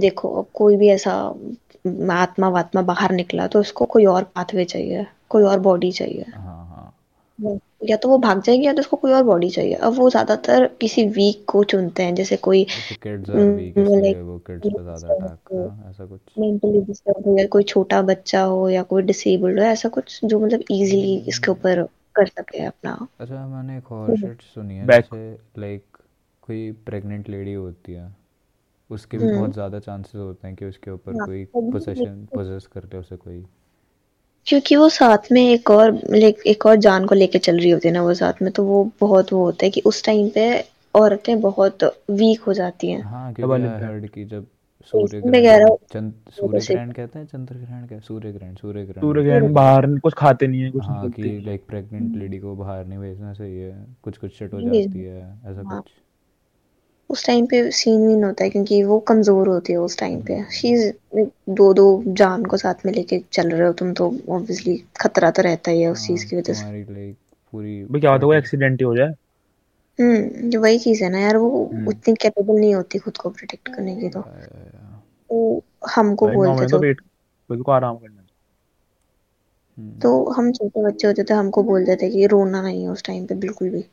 देखो अब कोई भी ऐसा आत्मा वात्मा बाहर निकला तो उसको कोई और पाथवे चाहिए, कोई और बॉडी चाहिए। हाँ हाँ, या तो वो भाग जाएगी या तो उसको कोई और बॉडी चाहिए। अब वो ज्यादातर किसी वीक को चुनते हैं, जैसे कोई मेंटली डिस्टर्ब हो या कोई छोटा बच्चा हो या कोई डिसेबल्ड हो, ऐसा कुछ जो मतलब इजीली इसके ऊपर कर सके अपना। अच्छा मैंने एक और शिट सुनी है जैसे लाइक कोई प्रेग्नेंट लेडी होती है उसके भी बहुत ज्यादा चांसेस होते हैं कि उसके ऊपर कोई पोसेशन पोजेस कर ले उसे कोई, क्योंकि वो साथ में एक और एक और जान को लेके चल रही होती है ना वो साथ में, तो वो बहुत वो होता है कि उस टाइम पे औरतें बहुत वीक हो जाती हैं। हाँ, क्योंकि जब सूर्य ग्रहण सूर्य ग्रहण कहते हैं चंद्र ग्रहण क्या सूर्य ग्रहण सूर्य ग्रहण सूर्य ग्रहण बाहर कुछ खाते नहीं है कुछ। हाँ कि लाइक प्रेग्नेंट लेडी को बाहर नहीं भेजना चाहिए, कुछ कुछ शिट हो जाती है ऐसा कुछ। उस टाइम पे सीन ही होता है क्योंकि वो कमजोर होती है उस टाइम पे। शीज दो दो जान को साथ में लेके चल रहे हो तुम, तो ऑब्वियसली खतरा तो रहता ही है उस चीज की वजह से। तुम्हारी लाइक पूरी भाई क्या होता है, एक्सीडेंट ही हो जाए। हम्म, ये वही चीज है ना यार, वो उतनी कैपेबल नहीं होती खुद को प्रोटेक्ट करने की। तो वो हमको बोलते थे बिल्कुल आराम करना, तो हम छोटे बच्चे होते थे, हमको बोलते थे कि रोना नहीं है उस टाइम पे बिल्कुल भी।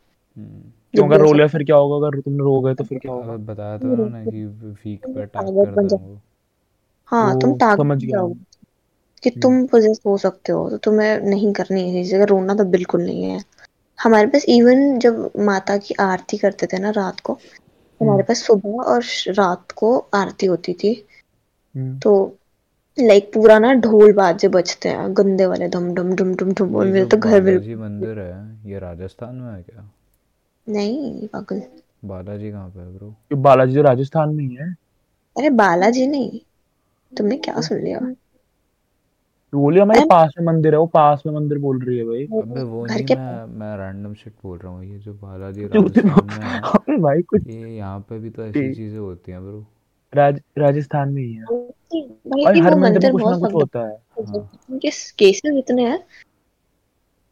तो अगर रो लिया फिर क्या होगा, अगर तुम रो गए तो फिर क्या होगा? बताया तो ना ना कि वीक पे अटैक कर दूंगा। हां तुम टारगेट जाओगे कि तुम पोजेस हो सकते हो, तो तुम्हें नहीं करनी है जगह, रोना तो बिल्कुल नहीं है। हमारे पास इवन जब माता की आरती करते थे ना रात को, हमारे पास सुबह और रात को आरती होती थी, तो लाइक पूरा ना ढोल बाजे बजते हैं गंदे वाले, धम धम धम धम धम। और मेरे तो घर बिल्कुल मंदिर है, ये राजस्थान में है क्या? नहीं पागल, बालाजी कहाँ पे है ब्रो? ये बालाजी राजस्थान में ही है। अरे बालाजी नहीं, तुमने क्या सुन लिया? बोलिए हमारे पास में मंदिर है, वो पास में मंदिर बोल रही है भाई। अबे वो नहीं, मैं मैं रैंडम शिट बोल रहा हूँ, ये जो बालाजी राजस्थान में भाई कुछ ये यहाँ पे भी तो ऐसी चीजें होती हैं ब्रो, राज राजस्थान में ही है भाई। हर मंदिर कुछ ना कुछ होता है, केसेस इतने हैं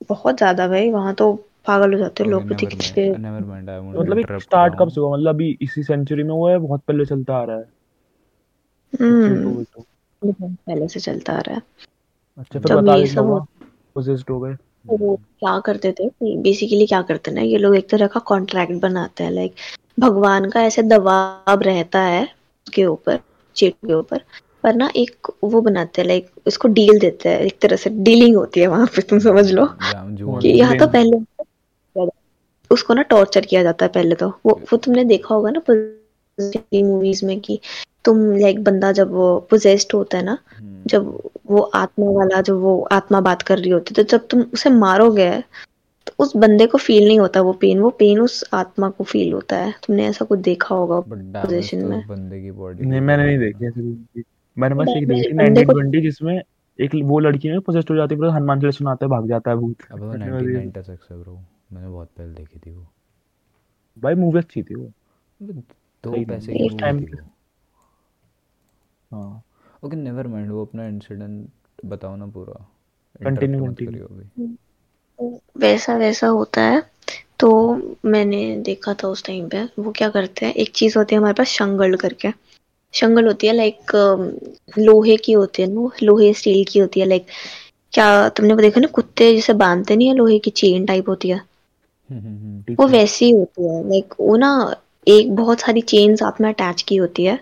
बहुत ज्यादा भाई, वहाँ तो पागल हो जाते हैं लोग। मतलब स्टार्ट कब से हुआ? मतलब अभी इसी सेंचुरी में हुआ है, बहुत पहले चलता आ रहा है। हम्म, पहले से चलता आ रहा है। अच्छा फिर बता दे सब पोजेस्ड हो गए वो क्या करते थे? बेसिकली क्या करते ना ये लोग, एक तरह का कॉन्ट्रैक्ट बनाते हैं, लाइक भगवान का ऐसे दबाव रहता है उसके ऊपर, चेटू के ऊपर, पर ना एक वो बनाते हैं लाइक उसको डील देते हैं, एक तरह से डीलिंग होती है वहां पे, तुम समझ लो कि यहाँ तो पहले उसको ना टॉर्चर किया जाता है पहले तो। वो वो तुमने देखा होगा ना मूवीज में कि तुम लाइक बंदा जब वो पोजेस्ड होता है ना, जब वो आत्मा वाला जो वो आत्मा बात कर रही होती है, तो जब तुम उसे मारोगे तो उस बंदे को फील नहीं होता वो पेन, वो पेन उस आत्मा को फील होता है। तुमने ऐसा कुछ देखा होगा पोजेशन में? बंदे की बॉडी नहीं, मैंने नहीं देखी ऐसी। मैंने बस एक देखी नाइनटीन ट्वेंटी जिसमें एक वो लड़की में पोजेस्ट हो जाती है, फिर हनुमान चालीसा सुनाते भाग जाता है भूत। अब वो नाइनटीन नाइंटी तक है ब्रो, मैंने बहुत पहले देखी थी वो। भाई मूवी अच्छी थी वो, तो पैसे की टाइम। हां ओके नेवर माइंड, वो अपना इंसिडेंट बताओ ना पूरा, कंटिन्यू कंटिन्यू। वैसा वैसा होता है। तो मैंने देखा था उस टाइम पे वो क्या करते हैं, एक चीज होती है हमारे पास शंगल करके, शंगल होती है लाइक लोहे की होती है ना, लोहे स्टील की होती है। लाइक क्या तुमने वो देखा ना कुत्ते जैसे बांधते नहीं है, लोहे की चेन टाइप होती है वो वैसी होती है। लाइक वो ना एक बहुत सारी चेन्स आप में अटैच की होती है।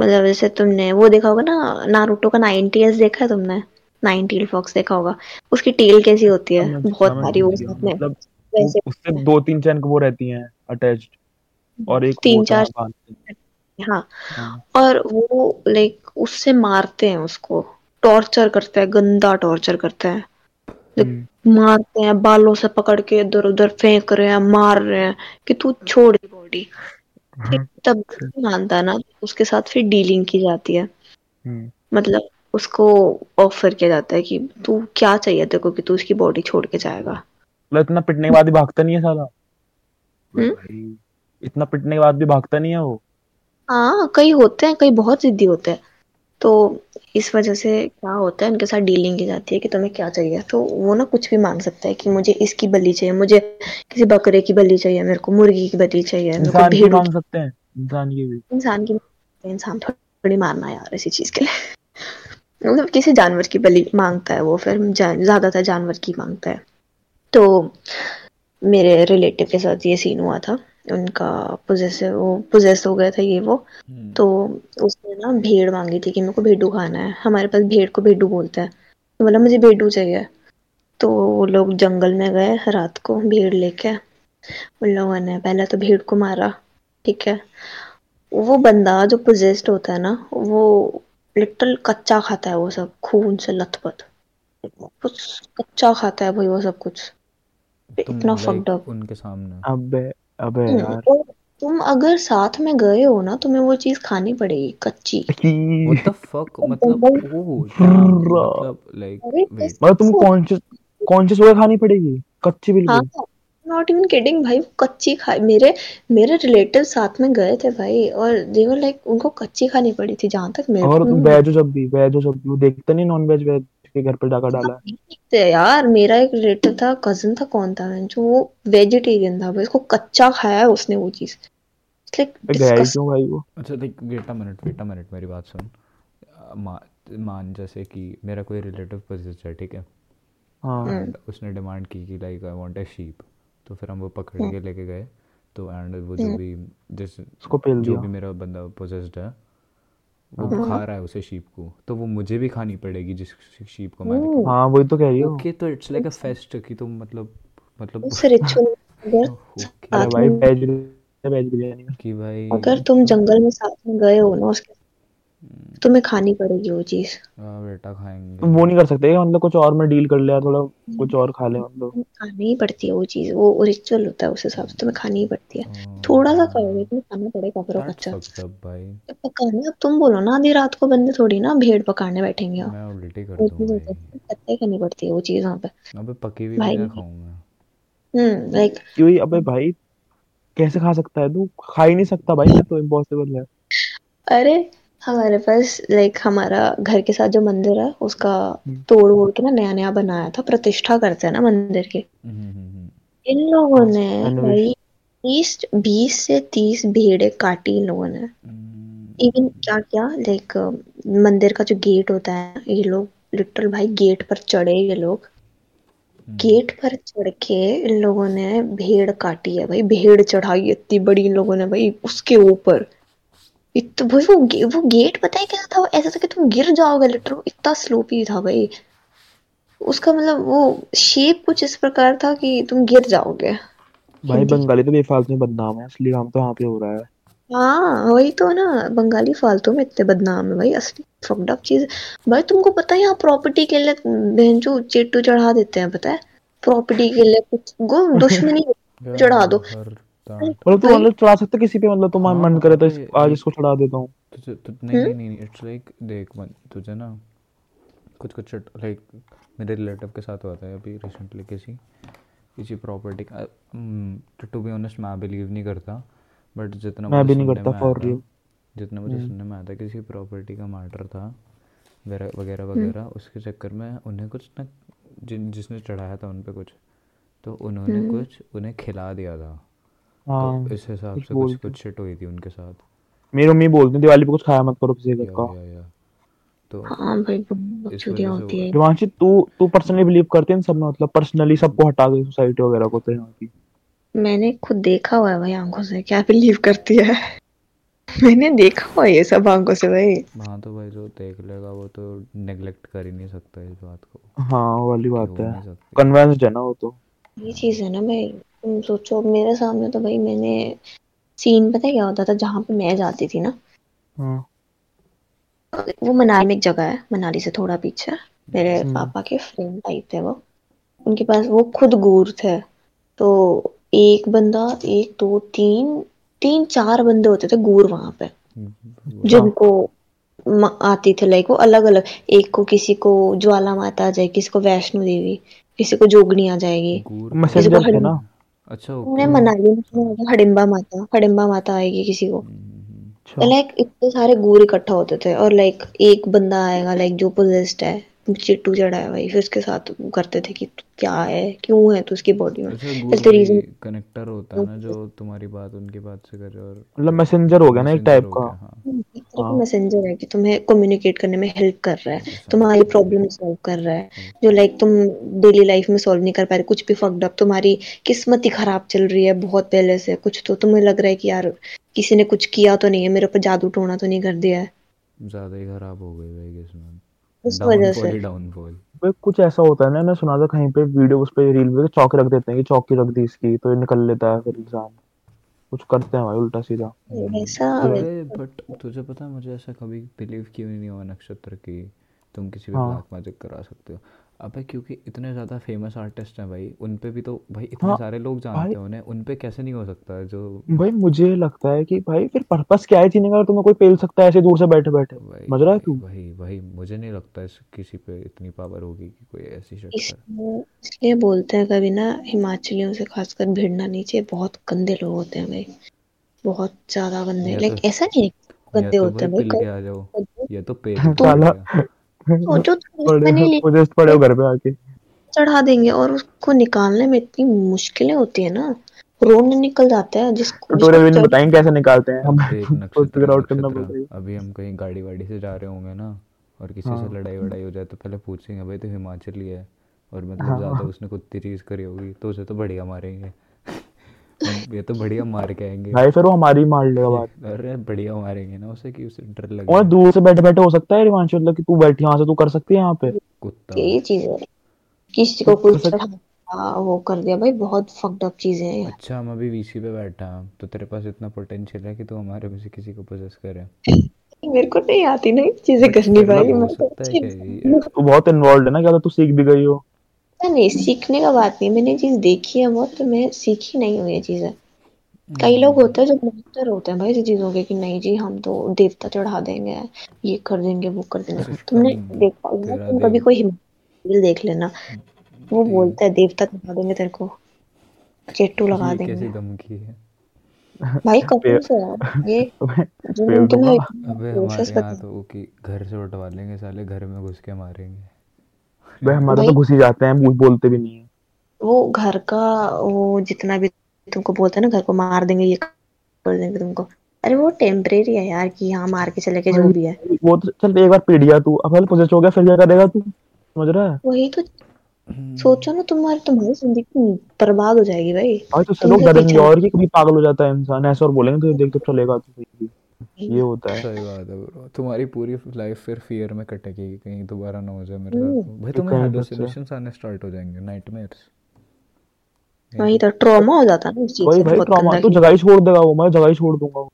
मतलब जैसे तुमने वो देखा होगा ना नारुतो का नाइन टेल्स देखा है तुमने, नाइन टेल फॉक्स देखा होगा, उसकी टेल कैसी होती है बहुत सारी, वो साथ में उससे दो तीन चेन को वो रहती हैं अटैच्ड और एक तीन चार। हाँ, और वो लाइक उससे मारते हैं, उसको टॉर्चर करते हैं, गंदा टॉर्चर करते हैं, मारते हैं, बालों से पकड़ के इधर उधर फेंक रहे हैं, मार रहे हैं कि तू छोड़ दी बॉडी। तब मानता ना, उसके साथ फिर डीलिंग की जाती है। मतलब उसको ऑफर किया जाता है कि तू क्या चाहिए तेरे को कि तू उसकी बॉडी छोड़ के जाएगा। इतना पिटने के बाद भी भागता नहीं है साला, इतना पिटने के बाद भी भागता नहीं है वो। हाँ, कई होते हैं, कई बहुत जिद्दी होते हैं, तो इस वजह से क्या होता है उनके साथ डीलिंग की जाती है कि तुम्हें क्या चाहिए। तो वो ना कुछ भी मांग सकता है कि मुझे इसकी बलि चाहिए, मुझे किसी बकरे की बलि चाहिए, मेरे को मुर्गी की बलि चाहिए, मेरे को भेड़ मांग सकते हैं। इंसान की भी, इंसान की इंसान थोड़ी मारना यार इसी चीज के लिए। मतलब किसी जानवर की बलि मांगता है वो, फिर ज्यादातर जानवर की मांगता है। तो मेरे रिलेटिव के साथ ये सीन हुआ था, उनका पोजेसिव वो पोजेस हो गया था ये वो। तो उसने ना भेड़ मांगी थी कि मेरे को भेड़ू खाना है, हमारे पास भेड़ को भेड़ू बोलता है, तो बोला मुझे भेड़ू चाहिए। तो वो लोग जंगल में गए रात को भेड़ लेके, उन लोगों ने पहले तो भेड़ को मारा, ठीक है। वो बंदा जो पोजेस्ड होता है ना वो लिटल कच्चा खाता है, वो सब खून से लथपथ कुछ कच्चा खाता है भाई वो सब कुछ, इतना फक्ड अप उनके सामने। अबे अबे यार तुम अगर साथ में गए हो ना तुम्हें वो चीज खानी पड़ेगी कच्ची। व्हाट द फक, मतलब मतलब लाइक मतलब तुम कॉन्शियस कॉन्शियस होकर खानी पड़ेगी कच्ची बिल्कुल। हां नॉट इवन किडिंग भाई, कच्ची खाई। मेरे मेरे रिलेटिव साथ में गए थे भाई और दे वर लाइक उनको कच्ची खानी पड़ी थी जहां तक मेरे। और तुम वेज जब भी वेज जब वो देखते नहीं नॉन वेज वेज के घर पे डाका डाला है यार। मेरा एक रिलेटिव था, कजिन था, कौन था जो वो वेजिटेरियन था, इसको कच्चा खाया है उसने वो चीज। अच्छा देख wait a minute wait a minute मेरी बात सुन। मान जैसे कि मेरा कोई रिलेटिव पोजेस्ड है, ठीक है, एंड उसने डिमांड की कि like I want a sheep. तो फिर हम वो पकड़ के लेके गए, तो एंड वो जो भी जिस उसको पेल दिया, जो भी मेरा बंदा पोजेस्ड है वो खा रहा है उसे शीप को, तो वो मुझे भी खानी पड़ेगी जिस शीप को मैंने खाया। हां वही तो कह रही हूं। ओके तो इट्स लाइक अ फेस्ट की तुम मतलब मतलब उस रिचुअल अरे भाई वेज वेज बिरयानी की भाई अगर तुम जंगल में साथ में गए हो ना उसके तुम्हें खानी पड़ेगी वो चीज। हां बेटा खाएंगे, तुम वो नहीं कर सकते मतलब कुछ और में डील कर ले, थोड़ा कुछ और खा ले, मतलब खानी पड़ती है वो चीज। वो रिचुअल होता है उस हिसाब से तुम्हें खानी पड़ती है, थोड़ा सा करोगे तुम्हें खाना पड़ेगा। करो अच्छा पकाने, अब तुम बोलो ना आधी रात को बंदे थोड़ी ना भेड़ पकाने बैठेंगे, मैं ऑलरेडी कर दूंगा। पत्ते खानी पड़ती है वो चीज वहां पे। अबे पकी हुई मैं खाऊंगा हम्म लाइक क्यों? अबे भाई कैसे खा सकता है तू? खा ही नहीं सकता भाई, तो इम्पॉसिबल है। अरे हमारे पास लाइक हमारा घर के साथ जो मंदिर है उसका तोड़ वोड़ के ना नया नया बनाया था, प्रतिष्ठा करते हैं ना मंदिर की। इन लोगों ने भाई बीस से तीस भेड़े काटी इन लोगों ने। इवन क्या क्या लाइक मंदिर का जो गेट होता है, ये लोग लिटरल भाई गेट पर चढ़े, ये लोग गेट पर चढ़ के इन लोगों ने भेड़ काटी है भाई, भेड़ चढ़ाई इतनी बड़ी इन लोगों ने भाई उसके ऊपर। तो भाई वो गे, वो गेट पता है कैसा था? वो ऐसा था कि तुम गिर जाओगे लिटरल, इतना स्लोपी था भाई उसका। मतलब वो शेप कुछ इस प्रकार था कि तुम गिर जाओगे भाई। बंगाली तो बेफालतू में बदनाम है, असली काम तो वहां पे हो रहा है। हाँ वही तो ना, बंगाली फालतू में इतने बदनाम है भाई, असली फक्ड अप चीज है। भाई तुमको पता है यहाँ प्रॉपर्टी के लिए बहनचो चिट्टू चढ़ा देते हैं, पता है, प्रॉपर्टी के लिए कुछ गो दुश्मनी चढ़ा दो। मतलब तो मतलब चढ़ा सकते किसी पे, मतलब तुम्हारा मन करे तो आज इसको चढ़ा देता हूँ। नहीं नहीं इट्स लाइक देख तुझे ना कुछ कुछ लाइक मेरे रिलेटिव के साथ हुआ था अभी रिसेंटली, किसी किसी प्रॉपर्टी का। टू बी ऑनेस्ट मैं बिलीव नहीं करता, बट जितना मैं भी नहीं करता फॉर रियल, जितना मुझे सुनने में आता किसी प्रॉपर्टी का मर्डर था वगैरह वगैरह, उसके चक्कर में उन्हें कुछ ना जिन जिसने चढ़ाया था उन पे कुछ, तो उन्होंने कुछ उन्हें खिला दिया था। हाँ, तो इस हिसाब से कुछ कुछ शिट हुई थी उनके साथ। मेरी मम्मी बोलती दिवाली पे कुछ खाया मत करो किसी का। तो हां भाई बहुत चुतियां होती है। रिवांशी तू तू पर्सनली बिलीव करते हैं सब में, मतलब पर्सनली सबको हटा दे सोसाइटी वगैरह को। तो यहां की मैंने खुद देखा हुआ है भाई आंखों से, क्या बिलीव करती है, मैंने देखा हुआ ये सब आंखों से भाई। हां तो भाई जो देख लेगा वो तो नेगलेक्ट कर ही नहीं सकता इस बात को। हां वाली बात है, कन्वेंस्ड है ना वो, तो ये चीज है ना। मैं तुम सोचो मेरे सामने तो भाई मैंने सीन पता है क्या होता था जहाँ पे मैं जाती थी ना। हाँ। वो मनाली में एक जगह है, मनाली से थोड़ा पीछे, मेरे पापा के फ्रेंड आए थे वो, उनके पास वो खुद गूर थे, तो एक बंदा एक दो तीन तीन चार बंदे होते थे गूर वहाँ पे, जिनको आती थे लाइक वो अलग अलग, एक को किसी को ज्वाला माता आ जाएगी, किसी को वैष्णो देवी, किसी को जोगनी आ जाएगी, किसी को हरिद्वार। अच्छा उन्हें मनाली में हडिम्बा माता हडिम्बा माता आएगी किसी को। लाइक इतने सारे गूर इकट्ठा होते थे, और लाइक एक बंदा आएगा लाइक जो पोजेस्ट है, चिट्टू जड़ा है भाई, फिर उसके साथ करते थे कि क्या है क्यों है तो उसकी बॉडी में। अच्छा रीजन कनेक्टर होता है ना जो तुम्हारी बात उनकी बात से करे, और मतलब मैसेंजर हो गया ना एक टाइप का, मैसेंजर है कि तुम्हें कम्युनिकेट करने में हेल्प कर रहा है, तुम्हारी प्रॉब्लम सॉल्व कर रहा है जो लाइक तुम डेली लाइफ में सॉल्व नहीं कर पा रहे, कुछ भी फक्ड अप, तुम्हारी किस्मत ही खराब चल रही है बहुत पहले से, कुछ तो तुम्हें लग रहा है कि यार किसी ने कुछ किया तो नहीं है मेरे ऊपर, जादू टोना तो नहीं कर दिया है, ज्यादा ही खराब हो गई भाई किस्मत उस वजह से। भाई कुछ ऐसा होता है ना, मैं सुना था कहीं पे वीडियो उस पे रील पे चौकी रख देते हैं कि चौकी रख दी इसकी तो ये निकल लेता है, फिर इंसान कुछ करते हैं भाई उल्टा सीधा ऐसा। बट तुझे पता मुझे ऐसा कभी बिलीव क्यों नहीं हुआ नक्षत्र की तुम किसी भी ब्लैक मैजिक करा सकते हो? अबे क्योंकि इतने ज़्यादा फेमस आर्टिस्ट हैं भाई, उन पे भी तो भाई इतने हाँ, सारे लोग जानते हैं उन्हें, उन पे कैसे नहीं हो सकता है जो भाई। मुझे लगता है कि भाई फिर पर्पस क्या है जीने का, तुम्हें कोई पेल सकता है ऐसे दूर से बैठे बैठे, मजा है क्यों भाई? भाई मुझे नहीं लगता है किसी पे इतनी पावर होगी कि कोई ऐसी शक्ति। इसलिए बोलते हैं कभी ना हिमाचलियों से खासकर भिड़ना नहीं चाहिए, बहुत गंदे लोग होते हैं भाई, बहुत ज्यादा गंदे, लाइक ऐसा नहीं गंदे होते हैं भाई। ये तो पेल चढ़ा देंगे और उसको निकालने में इतनी मुश्किलें होती है ना, रोड निकल जाता है जिसको बताएंगे कैसे निकालते हैं हम। अभी हम कहीं गाड़ी वाड़ी से जा रहे होंगे ना और किसी से लड़ाई वड़ाई हो जाए तो पहले पूछेंगे भाई तो हिमाचली है और मतलब ज्यादा उसने कुत्ती चीज करी होगी तो उसे तो बढ़िया मारेंगे, ये तो बढ़िया मार के आएंगे भाई, फिर वो हमारी मार लेगा बात। अरे बढ़िया मारेंगे ना उसे कि उसे डर लगे। और दूर से बैठे बैठे हो सकता है रिवांश, मतलब कि तू बैठ यहां से तू कर सकती है यहां पे कुत्ता, ये चीज है किसी को कुछ वो कर दिया भाई, बहुत फक्ड अप चीजें हैं। अच्छा हम अभी वीसी पे बैठा तो तेरे पास इतना पोटेंशियल है कि तू हमारे में से किसी को पोजेस करे। मेरे को नहीं आती ना चीजें करनी भाई, मतलब तू बहुत इन्वॉल्वड है ना, क्या तू सीख भी गई हो? नहीं सीखने का बात नहीं, मैंने चीज देखी है बहुत, तो मैं सीखी नहीं हुई ये चीजें। कई लोग होते हैं जो मास्टर होते हैं भाई इस चीजों के कि नहीं जी हम तो देवता चढ़ा देंगे, ये कर देंगे वो कर देंगे। तुमने देखा होगा, तुम कभी कोई हिमाचल देख लेना, वो बोलता है देवता चढ़ा देंगे तेरे को, चेट्टू लगा देंगे भाई, कौन से ये जो तुम्हें अबे हमारे तो कि घर से उठवा लेंगे साले, घर में घुस के मारेंगे भाई, हमारा तो घुस ही जाते हैं बोलते भी नहीं है। वो घर का वो जितना भी तुमको बोलते हैं ना घर को मार देंगे ये कर देंगे तुमको, अरे वो टेम्परेरी है यार कि यहाँ मार के चले के जो भी है वो तो चल एक बार पीट गया तू, अब हल पोजेस हो गया फिर क्या करेगा तू, समझ रहा है? वही तो सोचो ना, तुम्हारी तुम्हारी जिंदगी बर्बाद हो जाएगी भाई। और तो लोग डरेंगे और कि कभी पागल हो जाता है इंसान ऐसा और बोलेंगे तो देख तो चलेगा तू, ये होता है। सही बात है ब्रो, तुम्हारी पूरी लाइफ फिर फियर में कटेगी कहीं दोबारा ना हो जाए मेरे साथ भाई, तुम्हें हैलुसिनेशंस आने स्टार्ट हो जाएंगे, नाइटमेयर्स, नहीं तो ट्रॉमा हो जाता है ना उस चीज से। भाई भाई ट्रॉमा तो जगह ही छोड़ देगा वो, मैं जगह ही छोड़ दूंगा।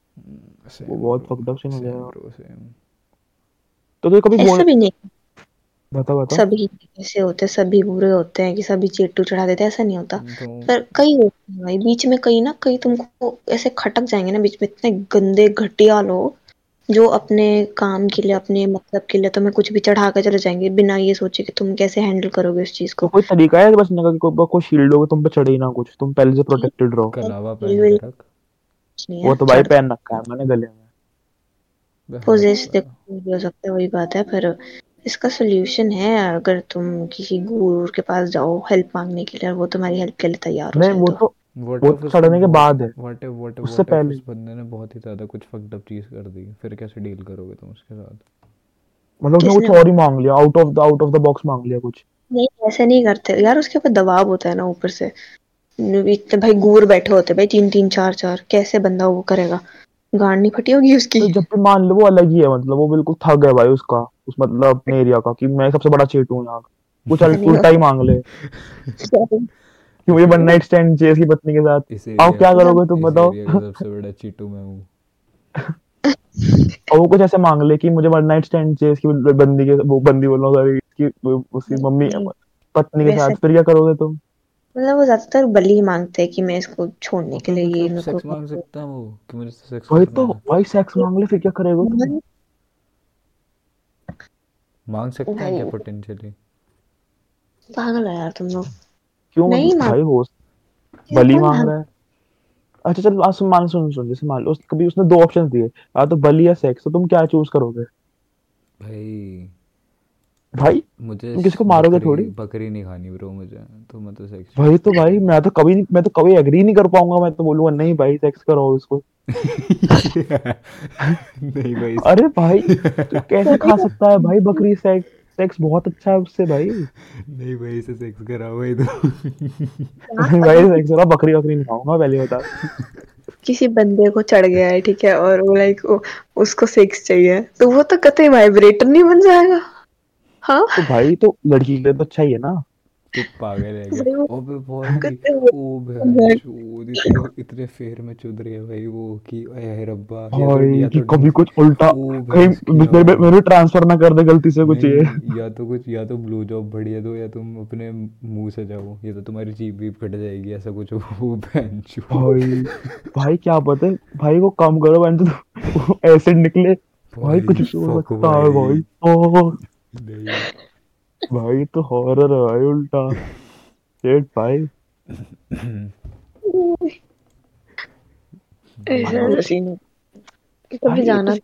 वो बहुत फक्ड अप सीन हो जाएगा। तो तो कभी ऐसा भी नहीं बता बता सभी ऐसे होते सभी बुरे होते हैं कि सभी चेट्टू चढ़ा देते हैं, ऐसा नहीं होता। पर कई होते हैं भाई बीच में, कई ना कई तुमको ऐसे खटक जाएंगे ना बीच में, इतने गंदे घटिया लोग जो अपने काम के लिए अपने मतलब के लिए तुम्हें कुछ भी चढ़ा के चले जाएंगे बिना ये सोचे कि तुम कैसे हैंडल करोगे उस चीज को। कोई तरीका है बस ना कि कोई शील्ड हो तुम पे चढ़े ना कुछ, तुम पहले से प्रोटेक्टेड रहो। कलावा पहन रख, वो तो भाई पहन रखा है मैंने गले में। पोजेस देखो हो सकता है वही बात है, पर इसका सोल्यूशन है अगर तुम किसी गुरु के पास जाओ हेल्प मांगने के लिए, वो तुम्हारी हेल्प के लिए तैयार हो। नहीं वो तो वो तो सड़ने के बाद है, उससे पहले उस बंदे ने बहुत ही ज्यादा कुछ फक्ड अप चीज कर दी, फिर कैसे डील करोगे तुम उसके साथ? मतलब उसने कुछ और ही मांग लिया, out of the out of the box मांग लिया कुछ। नहीं ऐसे नहीं करते यार, उसके ऊपर दबाव होता है ना ऊपर से, भाई गुरु बैठे होते भाई तीन तीन चार चार, कैसे बंदा वो करेगा? गाड़ी नहीं फटी होगी उसकी। जब मान लो वो अलग ही है, मतलब वो बिल्कुल थक गया भाई उसका उस मतलब अपने एरिया का कि मैं सबसे बड़ा चेट हूं यहां, कुछ उल्टा ही मांग ले कि मुझे वन नाइट स्टैंड चाहिए इसकी पत्नी के साथ। आओ क्या करोगे तुम बताओ? सबसे बड़ा चीटू मैं हूं। और वो कुछ ऐसे मांग ले कि मुझे वन नाइट स्टैंड चाहिए इसकी बंदी के, वो बंदी बोल रहा हूं इसकी उसकी मम्मी पत्नी के साथ, फिर क्या करोगे तुम? मतलब वो ज्यादातर बलि मांगते हैं कि मैं इसको छोड़ने के लिए ये मेरे को सेक्स मांग सकता हूं कि मुझे सेक्स। भाई तो भाई सेक्स मांग ले फिर क्या करेगा तुम? मांग सकते हैं क्या पोटेंशियली? पागल है यार तुम लोग, क्यों भाई होस्ट बलि मांग रहा है। अच्छा चल आज मान सुन सुन जैसे मान लो कभी उसने दो ऑप्शन दिए या तो बलि या सेक्स, तो तुम क्या चूज करोगे? भाई भाई मुझे किसको मारोगे? थोड़ी बकरी नहीं खानी ब्रो मुझे, तो मैं तो सेक्स भाई तो भाई मैं तो कभी मैं तो कभी एग्री नहीं कर पाऊंगा, मैं तो बोलूंगा नहीं भाई सेक्स करो उसको। नहीं भाई अरे भाई तो कैसे खा सकता है भाई बकरी? सेक्स सेक्स बहुत अच्छा है उससे भाई। नहीं भाई इसे सेक्स कराओ भाई तो भाई सेक्स करा, बकरी बकरी नहीं खाऊंगा पहले बता। किसी बंदे को चढ़ गया है ठीक है, और वो लाइक उसको सेक्स चाहिए, तो वो तो कतई वाइब्रेटर नहीं बन जाएगा। हाँ? तो भाई तो लड़की के लिए तो अच्छा ही है ना। तू पागल है क्या? ओबे बहुत ओ भाई इतने फेर में चुद रही है भाई वो कि ए रब्बा भाई कि कभी कुछ उल्टा कहीं मेरे ट्रांसफर ना कर दे गलती से कुछ ये, या तो कुछ या तो ब्लू जॉब बढ़िया दो या तुम अपने मुंह से जाओ, ये तो तुम्हारी जीभ भी कट जाएगी ऐसा कुछ। वो बेंचू भाई भाई क्या पता है भाई वो काम करो बेंचू एसिड निकले भाई कुछ हो सकता है भाई। ओ भाई तो हॉरर है भाई उल्टा सेट भाई। कभी जाना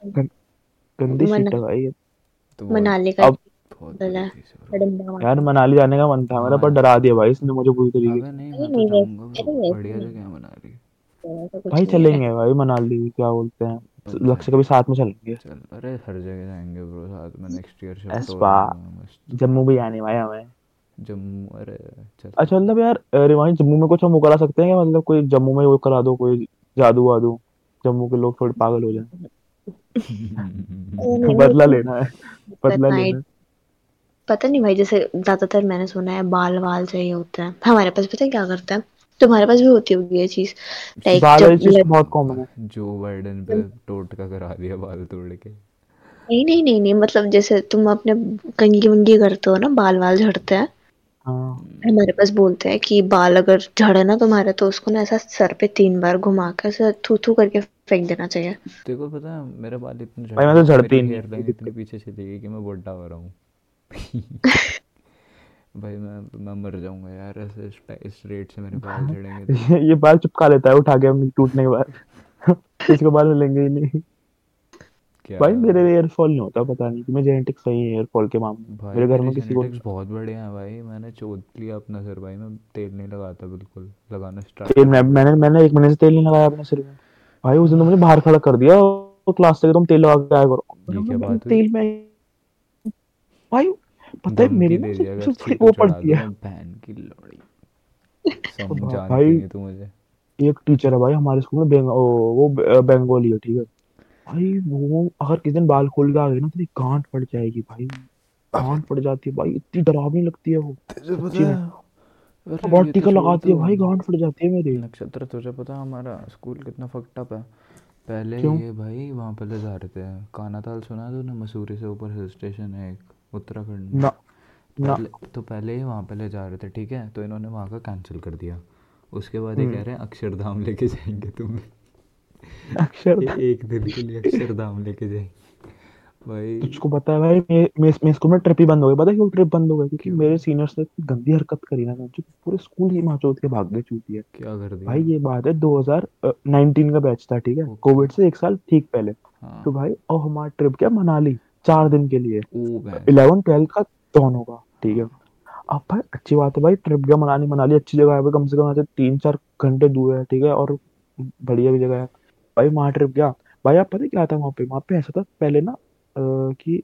गंदी सीट है भाई मनाली का। यार मनाली जाने का मन था मेरा पर डरा दिया भाई इसने मुझे पूरी तरीके से। बढ़िया जगह है मनाली भाई, चलेंगे भाई मनाली क्या बोलते हैं लक्ष्य कभी साथ में चलेंगे। चल अरे हर जगह जाएंगे ब्रो साथ में नेक्स्ट ईयर शिफ्ट होगा। जम्मू भी आने वाला है हमें जम्मू। अरे चल अच्छा मतलब यार रिवाइंड जम्मू में कुछ हम करा सकते हैं, मतलब कोई जम्मू में वो करा दो कोई जादू वादू, जम्मू के लोग थोड़े पागल हो जाए। बदला लेना है बदला लेना पता नहीं भाई। जैसे ज्यादातर मैंने सुना है बाल वाल चाहिए होता है हमारे पास, पता है क्या करता है तुम्हारे पास भी होती होगी ये चीज लाइक बहुत कॉमन है। जो बाइडेन पे टोटका करा दिया बाल तोड़ के। नहीं नहीं नहीं नहीं मतलब जैसे तुम अपने कंघी वंगी करते हो ना बाल वाल झड़ते हैं, हमारे पास बोलते हैं कि बाल अगर झड़े ना तुम्हारे तो उसको ना ऐसा सर पे तीन बार घुमा के ऐसा थू थू करके फेंक देना चाहिए। देखो पता है मेरे बाल इतने भाई मैं तो झड़ती नहीं है इतने पीछे चली गई कि मैं बोड्डा हो रहा हूं भाई मैं मैं मर जाऊंगा यार ऐसे इस रेट से मेरे बाल झड़ेंगे। ये बाल चिपका लेता है उठा के हम टूटने के बाद इसको बाल मिलेंगे ही नहीं क्या भाई। मेरे हेयर फॉल नहीं होता, पता नहीं कि मैं जेनेटिक सही है हेयर फॉल के मामले। मेरे घर में किसी को बहुत बड़े हैं भाई, मैंने चोद लिया अपना सर भाई, मैं तेल नहीं लगाता बिल्कुल, लगाना स्टार्ट मैं मैंने मैंने एक महीने से तेल नहीं लगाया अपने सिर में भाई। उस दिन मुझे बाहर खड़ा कर दिया तो क्लास से तुम तेल लगा के आया करो तेल में भाई पता है मेरी ना सिर्फ वो पड़ती है बहन की लड़ी समझाने भाई। तो मुझे एक टीचर है भाई हमारे स्कूल में वो बंगाली है ठीक है भाई, वो अगर किसी दिन बाल खोल के आ गए ना तो गांठ पड़ जाएगी भाई, गांठ पड़ जाती है भाई इतनी डरावनी लगती है वो। तुझे पता है बहुत टीका लगाती है भाई गांठ पड़ जाती है मेरी। नक्षत्र तुझे पता है हमारा स्कूल कितना फक्ड अप है, पहले क्यों? ये भाई वहाँ पहले जा रहे थे कानाताल, सुना तो ना, मसूरी से ऊपर हिल स्टेशन है एक उत्तराखंड में, पहले, तो पहले ही वहाँ पहले जा रहे थे, ठीक है, तो इन्होंने वहाँ का कैंसिल कर दिया। उसके बाद ये कह रहे हैं अक्षरधाम लेके जाएंगे तुम्हें, अक्षरधाम एक दिन के लिए अक्षरधाम लेके जाएंगे। भाई तुझको पता है भाई मैं मैं मैं स्कूल में ट्रिप ही बंद हो गई, पता है क्यों ट्रिप बंद हो गई? क्योंकि मेरे सीनियर्स ने इतनी गंदी हरकत करी ना, जो पूरे स्कूल ही माचोद के भाग गए चूतिया। क्या कर दिया भाई? ये बात है दो हज़ार उन्नीस का बैच था, ठीक है, कोविड से एक साल ठीक पहले। तो भाई और हमारा ट्रिप क्या मनाली चार दिन के लिए, इलेवन ट्वेल्व का दोनों का, ठीक है। अब भाई अच्छी बात है भाई ट्रिप गया मनाली, मनाली अच्छी जगह है, कम से कम तीन चार घंटे दूर है, ठीक है, और बढ़िया भी जगह है भाई। वहाँ ट्रिप गया भाई, आप पता है क्या था वहाँ पे? वहाँ पे ऐसा था पहले ना कि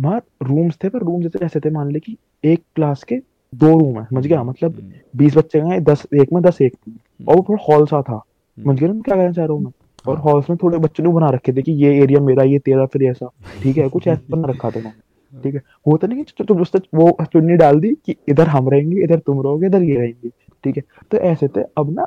वहाँ रूम्स थे, पर रूम जैसे ऐसे थे, मान ले कि एक क्लास के दो रूम है, समझ गया, मतलब बीस बच्चे गए, दस एक में दस एक में, और वो थोड़ा हॉल सा था, समझ गया ना क्या कहना चाह रहा हूँ मैं। और हॉल्स में थोड़े बच्चों ने बना रखे थे कि ये एरिया मेरा, ये तेरा, फिर ऐसा, ठीक है, कुछ ऐसा बना रखा था ना, ठीक है। होता नहीं कि तुम दोस्त वो चुन्नी डाल दी कि इधर हम रहेंगे, इधर तुम रहोगे, इधर ये रहेंगे, ठीक है। तो ऐसे थे अब ना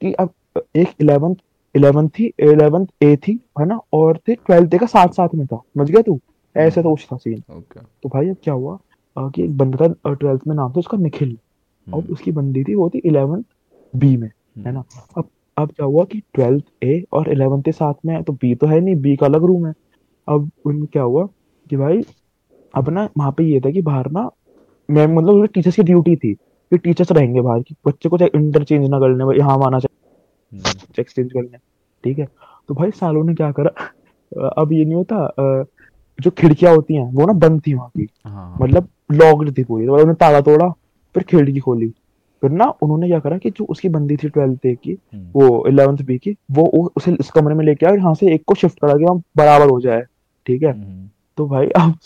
कि अब एक इलेवंथ इलेवंथ थी, इलेवंथ ए थी, है ना, और थे ट्वेल्थ ए का साथ साथ में था, समझ गया तू, ऐसे तो कुछ था सीन। तो भाई अब क्या हुआ कि एक बंदा था ट्वेल्थ में, नाम था उसका निखिल, और उसकी बंदी थी वो थी इलेवंथ बी में, है ना। अब अब क्या हुआ कि ट्वेल्थ ए और इलेवंथ ए साथ में है, तो बी तो है नहीं, बी का अलग रूम है। अब उनमें क्या हुआ कि भाई अब ना वहाँ पे ये था कि बाहर ना मैम मतलब टीचर्स की ड्यूटी थी कि टीचर्स रहेंगे बाहर की, बच्चे को चाहे इंटरचेंज ना कर लें, यहाँ आना चाहिए एक्सचेंज कर लें, ठीक है। तो भाई सालों ने क्या करा, अब ये नहीं होता जो खिड़कियां होती हैं वो ना बंद थी वहाँ की, मतलब लॉक्ड थी पूरी, तो उन्होंने ताला तोड़ा, फिर खिड़की खोली, फिर ना उन्होंने क्या करा कि जो उसकी बंदी थी ट्वेल्थ ए की, वो इलेवंथ बी की, वो उसे इस कमरे में लेके आए, यहाँ से एक को शिफ्ट करा के हम बराबर हो जाए, ठीक है। तो भाई अब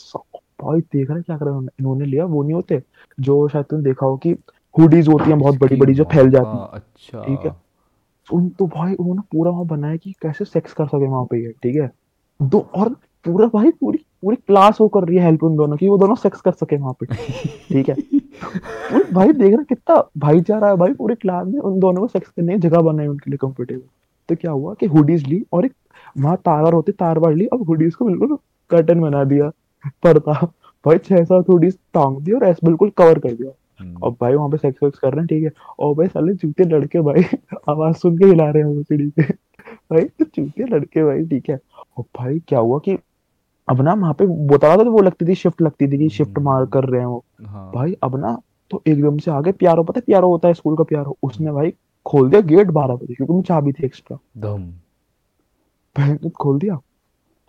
भाई देख रहे क्या कर रहे हैं, इन्होंने लिया वो नहीं होते जो शायद तुमने देखा हो कि हुडीज होती हैं बहुत बड़ी बड़ी जो फैल जाती हैं, अच्छा, ठीक है, उन तो भाई उन्होंने पूरा वहाँ बनाया कि कैसे सेक्स कर सके वहाँ पे, ठीक है, दो और पूरा भाई पूरी पूरी क्लास वो कर रही है हेल्प उन दोनों की, वो दोनों सेक्स कर सके वहाँ पे, ठीक है। भाई देख रहे कितना भाईचारा है भाई, पूरे क्लास में उन दोनों को सेक्स करने की जगह बनाई उनके लिए कंफर्टेबल। तो क्या हुआ कि हुडीज ली और एक वहाँ तार होते तार वार ली, और हुडीज को बिल्कुल कर्टन बना दिया पड़ता, भाई छह सात हुडीज टांग दी और ऐसे बिल्कुल कवर कर दिया। और भाई वहाँ पे सेक्स वेक्स कर रहे हैं, ठीक है, और भाई साले चूते लड़के भाई आवाज सुन के हिला रहे हैं वो सीढ़ी पे भाई, तो चूते लड़के भाई, ठीक है। और भाई क्या हुआ कि अब ना वहाँ पे बता रहा था वो लगती थी शिफ्ट लगती थी कि शिफ्ट मार कर रहे हैं वो, हाँ। भाई अब ना तो एकदम से आगे प्यारो, पता है प्यारो होता है स्कूल का प्यारो, उसने भाई खोल दिया गेट बारह बजे क्योंकि चाबी थी एक्स्ट्रा, भाई खोल दिया।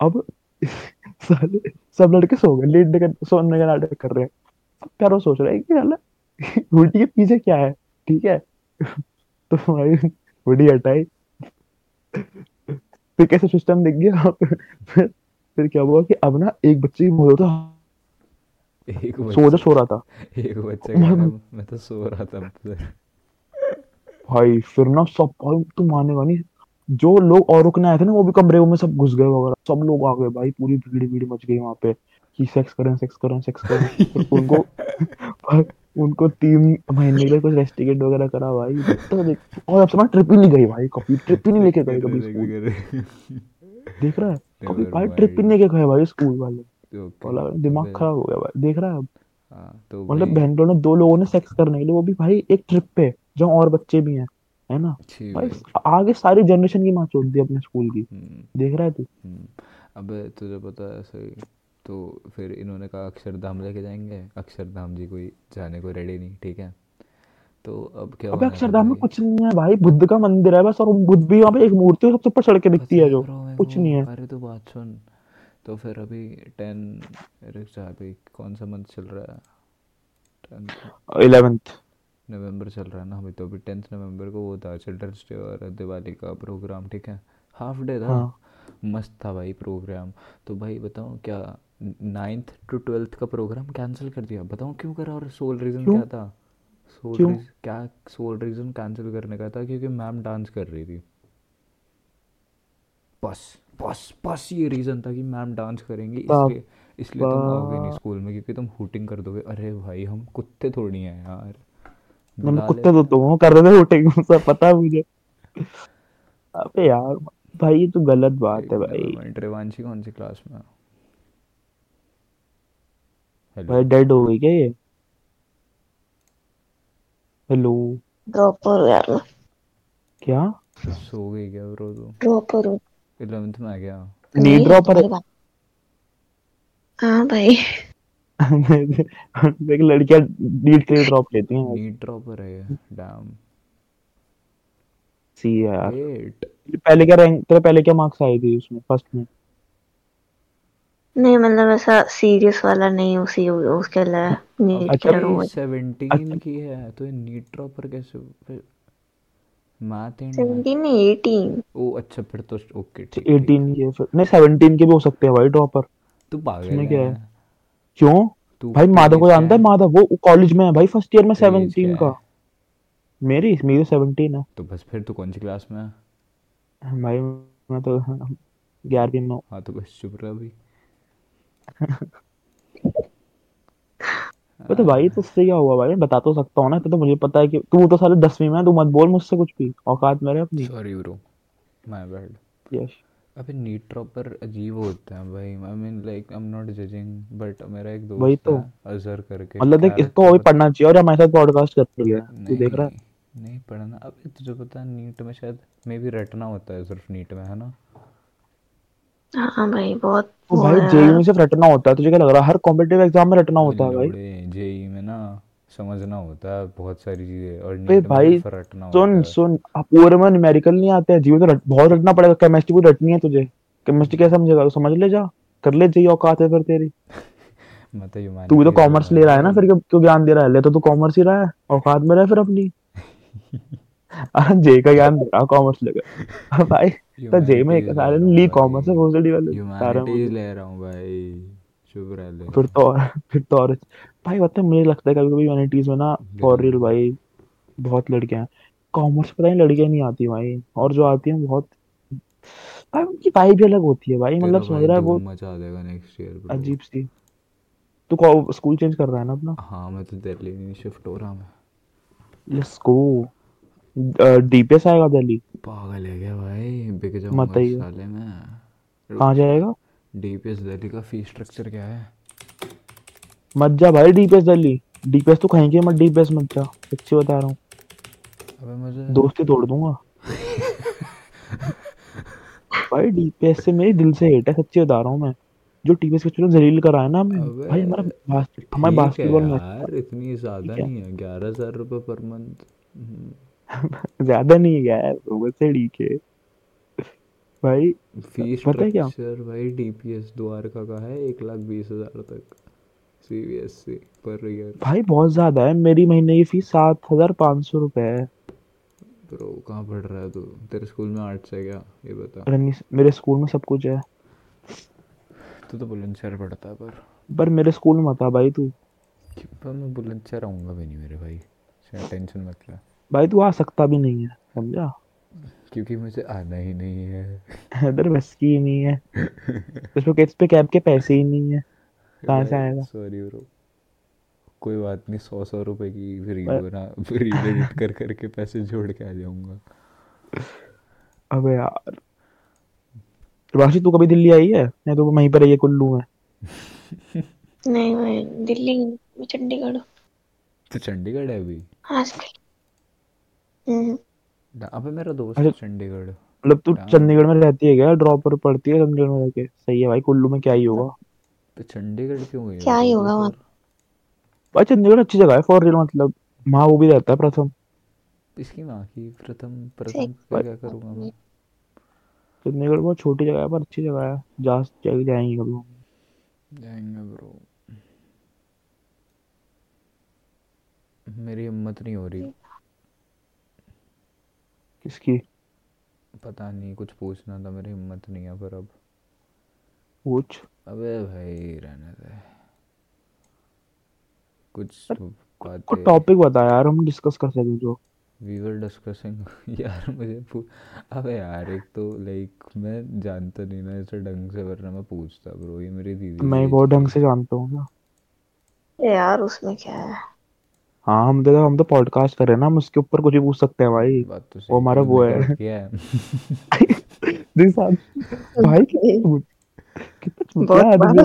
अब सब लड़के सो गए, लेटने का सोने का नाटक कर रहे हैं, प्यारो सोच रहा है कि यार हुडी के पीछे क्या है, ठीक है। तो भाई हुडी हटाई, फिर कैसे सिस्टम दिख गया, फिर फिर क्या हुआ कि अब ना एक बच्चे की मौत होता, एक बच्चा सो रहा था, एक बच्चा मैं तो सो रहा था भाई। फिर ना सब तू मानेगा नहीं, जो लोग और रुकने आए थे ना वो भी कमरे में सब घुस गए वगैरह, सब लोग आ गए भाई, पूरी भीड़ भीड़ मच गई वहाँ पे कि सेक्स करें सेक्स करें सेक्स करें। उनको उनको तीन महीने के लिए कुछ रेस्टिकेट वगैरह करा भाई, तो और अब समझ ट्रिप ही नहीं गई भाई, कभी ट्रिप ही नहीं लेके गए कभी स्कूल, देख रहा है कभी भाई ट्रिप ही नहीं लेके गए भाई स्कूल वाले, दिमाग खराब हो गया भाई, देख रहा है। मतलब बहन लोगों ने दो लोगों ने सेक्स करने के लिए, वो भी भाई एक ट्रिप पे जहाँ और बच्चे भी हैं, है ना भाई, आगे सारी जनरेशन की माँ छोड़ दी अपने स्कूल की, देख रहा है तू। अबे तुझे पता है सही, तो फिर इन्होंने कहा अक्षरधाम लेके जाएंगे, अक्षरधाम जी कोई जाने को रेडी नहीं, ठीक है। तो अब क्या हुआ, अक्षरधाम में कुछ नहीं है भाई, बुद्ध का मंदिर है बस, और बुद्ध भी वहाँ पे एक मूर्ति है सबसे ऊपर चढ़ के दिखती है, जो कुछ नहीं है। अरे तो बात सुन, तो फिर अभी टेन अभी कौन सा मंथ चल रहा है, इलेवेंथ नवंबर चल रहा है ना अभी, तो अभी टेंथ नवंबर को वो था चिल्ड्रंस डे और दिवाली का प्रोग्राम, ठीक है, हाफ डे था, मस्त था भाई प्रोग्राम। तो भाई बताऊँ क्या नाइन्थ टू ट्वेल्थ का प्रोग्राम कैंसिल कर दिया, बताऊँ क्यों करा, और सोल रीज़न क्या था, सोल रीज़न क्या सोल रीज़न कैंसिल करने का था क्योंकि मैम डांस कर रही थी, बस बस बस ये रीज़न था कि मैम डांस करेंगी, इसलिए इसलिए तुम आओगे नहीं स्कूल में क्योंकि तुम हुटिंग कर दोगे। अरे भाई हम कुत्ते थोड़ी हैं यार, कुत्ते तो तुम कर रहे थे हुटिंग, पता है मुझे। अबे यार भाई ये तो गलत बात है भाई। रेवांशी कौन सी क्लास में? भाई डेड हो गई क्या ये? हेलो ड्रॉप हो गया क्या? सो गई क्या ब्रो? तो ड्रॉप हो ग्यारहवीं में आ गया। नी ड्रॉप है हां भाई। देख लड़कियां नीट के ड्रॉप लेती हैं। नीट ड्रॉपर है डैम सी यार। पहले क्या रैंक तेरे पहले क्या मार्क्स आई थी उसमें फर्स्ट में? नहीं मतलब ऐसा सीरियस वाला नहीं उसी उसके लिए नीट अच्छा, करूंगा। सत्रह की है तो नीट ड्रॉपर कैसे मार्क्स? सत्रह नहीं अठारह। ओ अच्छा फिर तो ओके ठीक है। अठारह ये फिर नहीं सत्रह के भी हो सकते हैं भाई ड्रॉपर। तू पागल है क्या? क्यों भाई माधव को जानता है? माधव वो कॉलेज में है भाई फर्स्ट ईयर में। सत्रह का मेरी मेरी सत्रह है। तो बस फिर तू कौन सी क्लास में है भाई? मैं तो ग्यारहवीं में। हां तो बस चुप रहा भाई। तो भाई तुझसे क्या हुआ भाई? बता तो सकता हूँ ना तो, तो मुझे पता है कि तू तो साले दसवीं में है। तू मत बोल मुझसे कुछ भी औकात मेरे अपनी। Sorry bro my bad. Yes अबे नीट ड्रॉपर अजीब होता है भाई। I mean like I am not judging but मेरा एक दोस्त भाई तो अजर करके मतलब देख इसको और पढ़ना चाहिए और हमारे साथ पॉडकास्ट कर रही है। तू देख रहा है नहीं पढ़ना। अबे तुझे पता नीट में शायद मे बी रटना होता है सिर्फ नीट में है ना? हाँ भाई बहुत तो भाई जेई में सिर्फ रटना होता है। तुझे क्या लग रहा है हर कॉम्पिटिटिव एग्जाम में रटना होता है भाई? जेई में ना समझना होता है बहुत सारी चीजें और नीट में फिर रटना होता है। सुन सुन पूरे में न्यूमेरिकल नहीं आते हैं। जीव तो रट, बहुत रटना पड़ेगा। केमिस्ट्री भी रटनी है तुझे। केमिस्ट्री क्या समझेगा? तो समझ ले जा कर ले जेई औकात है फिर तेरी। मतलब ह्यूमैनिटी तू तो कॉमर्स ले रहा है ना फिर क्यों ज्ञान दे रहा है? ले तो तू कॉमर्स ही रहा है औकात में रहा है फिर अपनी। जेई का ज्ञान दे रहा कॉमर्स लेकर भाई तो जेई में एक सारे ली कॉमर्स है भोसड़ी वाले सारे ले रहा हूं भाई। चुप रह ले फिर तो। और फिर तो और भाई पता है मुझे लगता है कभी-कभी यूनिटीज में ना फॉर रियल भाई बहुत लड़कियां कॉमर्स पता नहीं लड़कियां नहीं आती भाई और जो आती हैं बहुत भाई उनकी वाइब अलग होती है भाई। मतलब समझ रहा है वो मजा आ जाएगा नेक्स्ट ईयर अजीब सी। तू स्कूल चेंज कर रहा है ना अपना? हां मैं तो दिल्ली में शिफ्ट हो रहा हूं। लेट्स गो डीपीएस आएगा दिल्ली? पागल है क्या भाई? बिक जाऊंगा साले में। कहाँ जाएगा? डीपीएस दिल्ली का फी स्ट्रक्चर क्या है? मत जा भाई डीपीएस दिल्ली। डीपीएस तो कहेंगे मत डीपीएस मत जा सच्ची बता रहा हूँ। अबे मुझे दोस्ती तोड़ दूंगा भाई। डीपीएस से मेरी दिल से हेट है सच्ची बता रहा हूँ मैं। जो टीपीएस के चलो जलील कराया ना भाई हमारा हमारे बास्केटबॉल में इतनी ज्यादा नहीं है ग्यारह हजार रुपए पर मंथ ज्यादा नहीं यार वैसे ठीक है भाई। फीस पता है क्या सर भाई? डीपीएस द्वारका का है एक लाख बीस हजार तक सीबीएसई पर ईयर भाई बहुत ज्यादा है। मेरी महीने की फीस सात हजार पाँच सौ रुपए है ब्रो। कहाँ पढ़ रहा है तू? तेरे स्कूल में आर्ट्स है क्या ये बता? मेरे स्कूल में सब कुछ है। तू तो बुलंदशहर पढ़ता है पर पर मेरे स्कूल में मत आ भाई तू। पर मैं बुलंदशहर आऊँगा भी नहीं मेरे भाई टेंशन मत ले भाई। तू आ सकता भी नहीं है समझा क्योंकि मुझे आना ही नहीं है अदर बस की नहीं है उसको किस पे कैब के पैसे ही नहीं है कहाँ से आएगा? सॉरी ब्रो कोई बात नहीं। सौ सौ रुपए की फ्री बना फ्री एडिट कर करके पैसे जोड़ के आ जाऊंगा। अबे यार प्रभाषी तू कभी दिल्ली आई है या तो वहीं पर आई है कुल्लू में? नहीं भाई दिल्ली में चंडीगढ़। तो चंडीगढ़ है अभी आजकल? अबे मेरा दोस्त है चंडीगढ़। मतलब तू चंडीगढ़ में रहती है क्या? ड्रॉपर पढ़ती है चंडीगढ़ में रहके? सही है भाई। कुल्लू में क्या ही होगा? तो चंडीगढ़ क्यों गई? क्या ही होगा वहां भाई? चंडीगढ़ अच्छी जगह है फॉर रियल। मतलब मां वो भी रहता है प्रथम। इसकी मां की प्रथम प्रथम क्या करूंगा मैं? चंडीगढ़ बहुत छोटी जगह है पर अच्छी जगह है। जा जाएंगे ब्रो जाएंगे ब्रो। मेरी हिम्मत नहीं हो रही। किसकी पता नहीं कुछ पूछना था मेरी हिम्मत नहीं है पर अब पूछ। अबे भाई रहने दे कुछ बात को टॉपिक बता यार हम डिस्कस कर सकें जो वी वर डिस्कसिंग यार मुझे पूछ। अबे यार एक तो लाइक मैं जानता नहीं ना ऐसे ढंग से वरना मैं पूछता ब्रो। ये मेरी दीदी मैं बहुत ढंग से जानता हूँ ना यार उसमें क्या है। हाँ हम तो हम तो पॉडकास्ट कर रहे हैं ना हम उसके ऊपर कुछ भी पूछ सकते हैं भाई। वो हमारा वो है भाई कितना भाई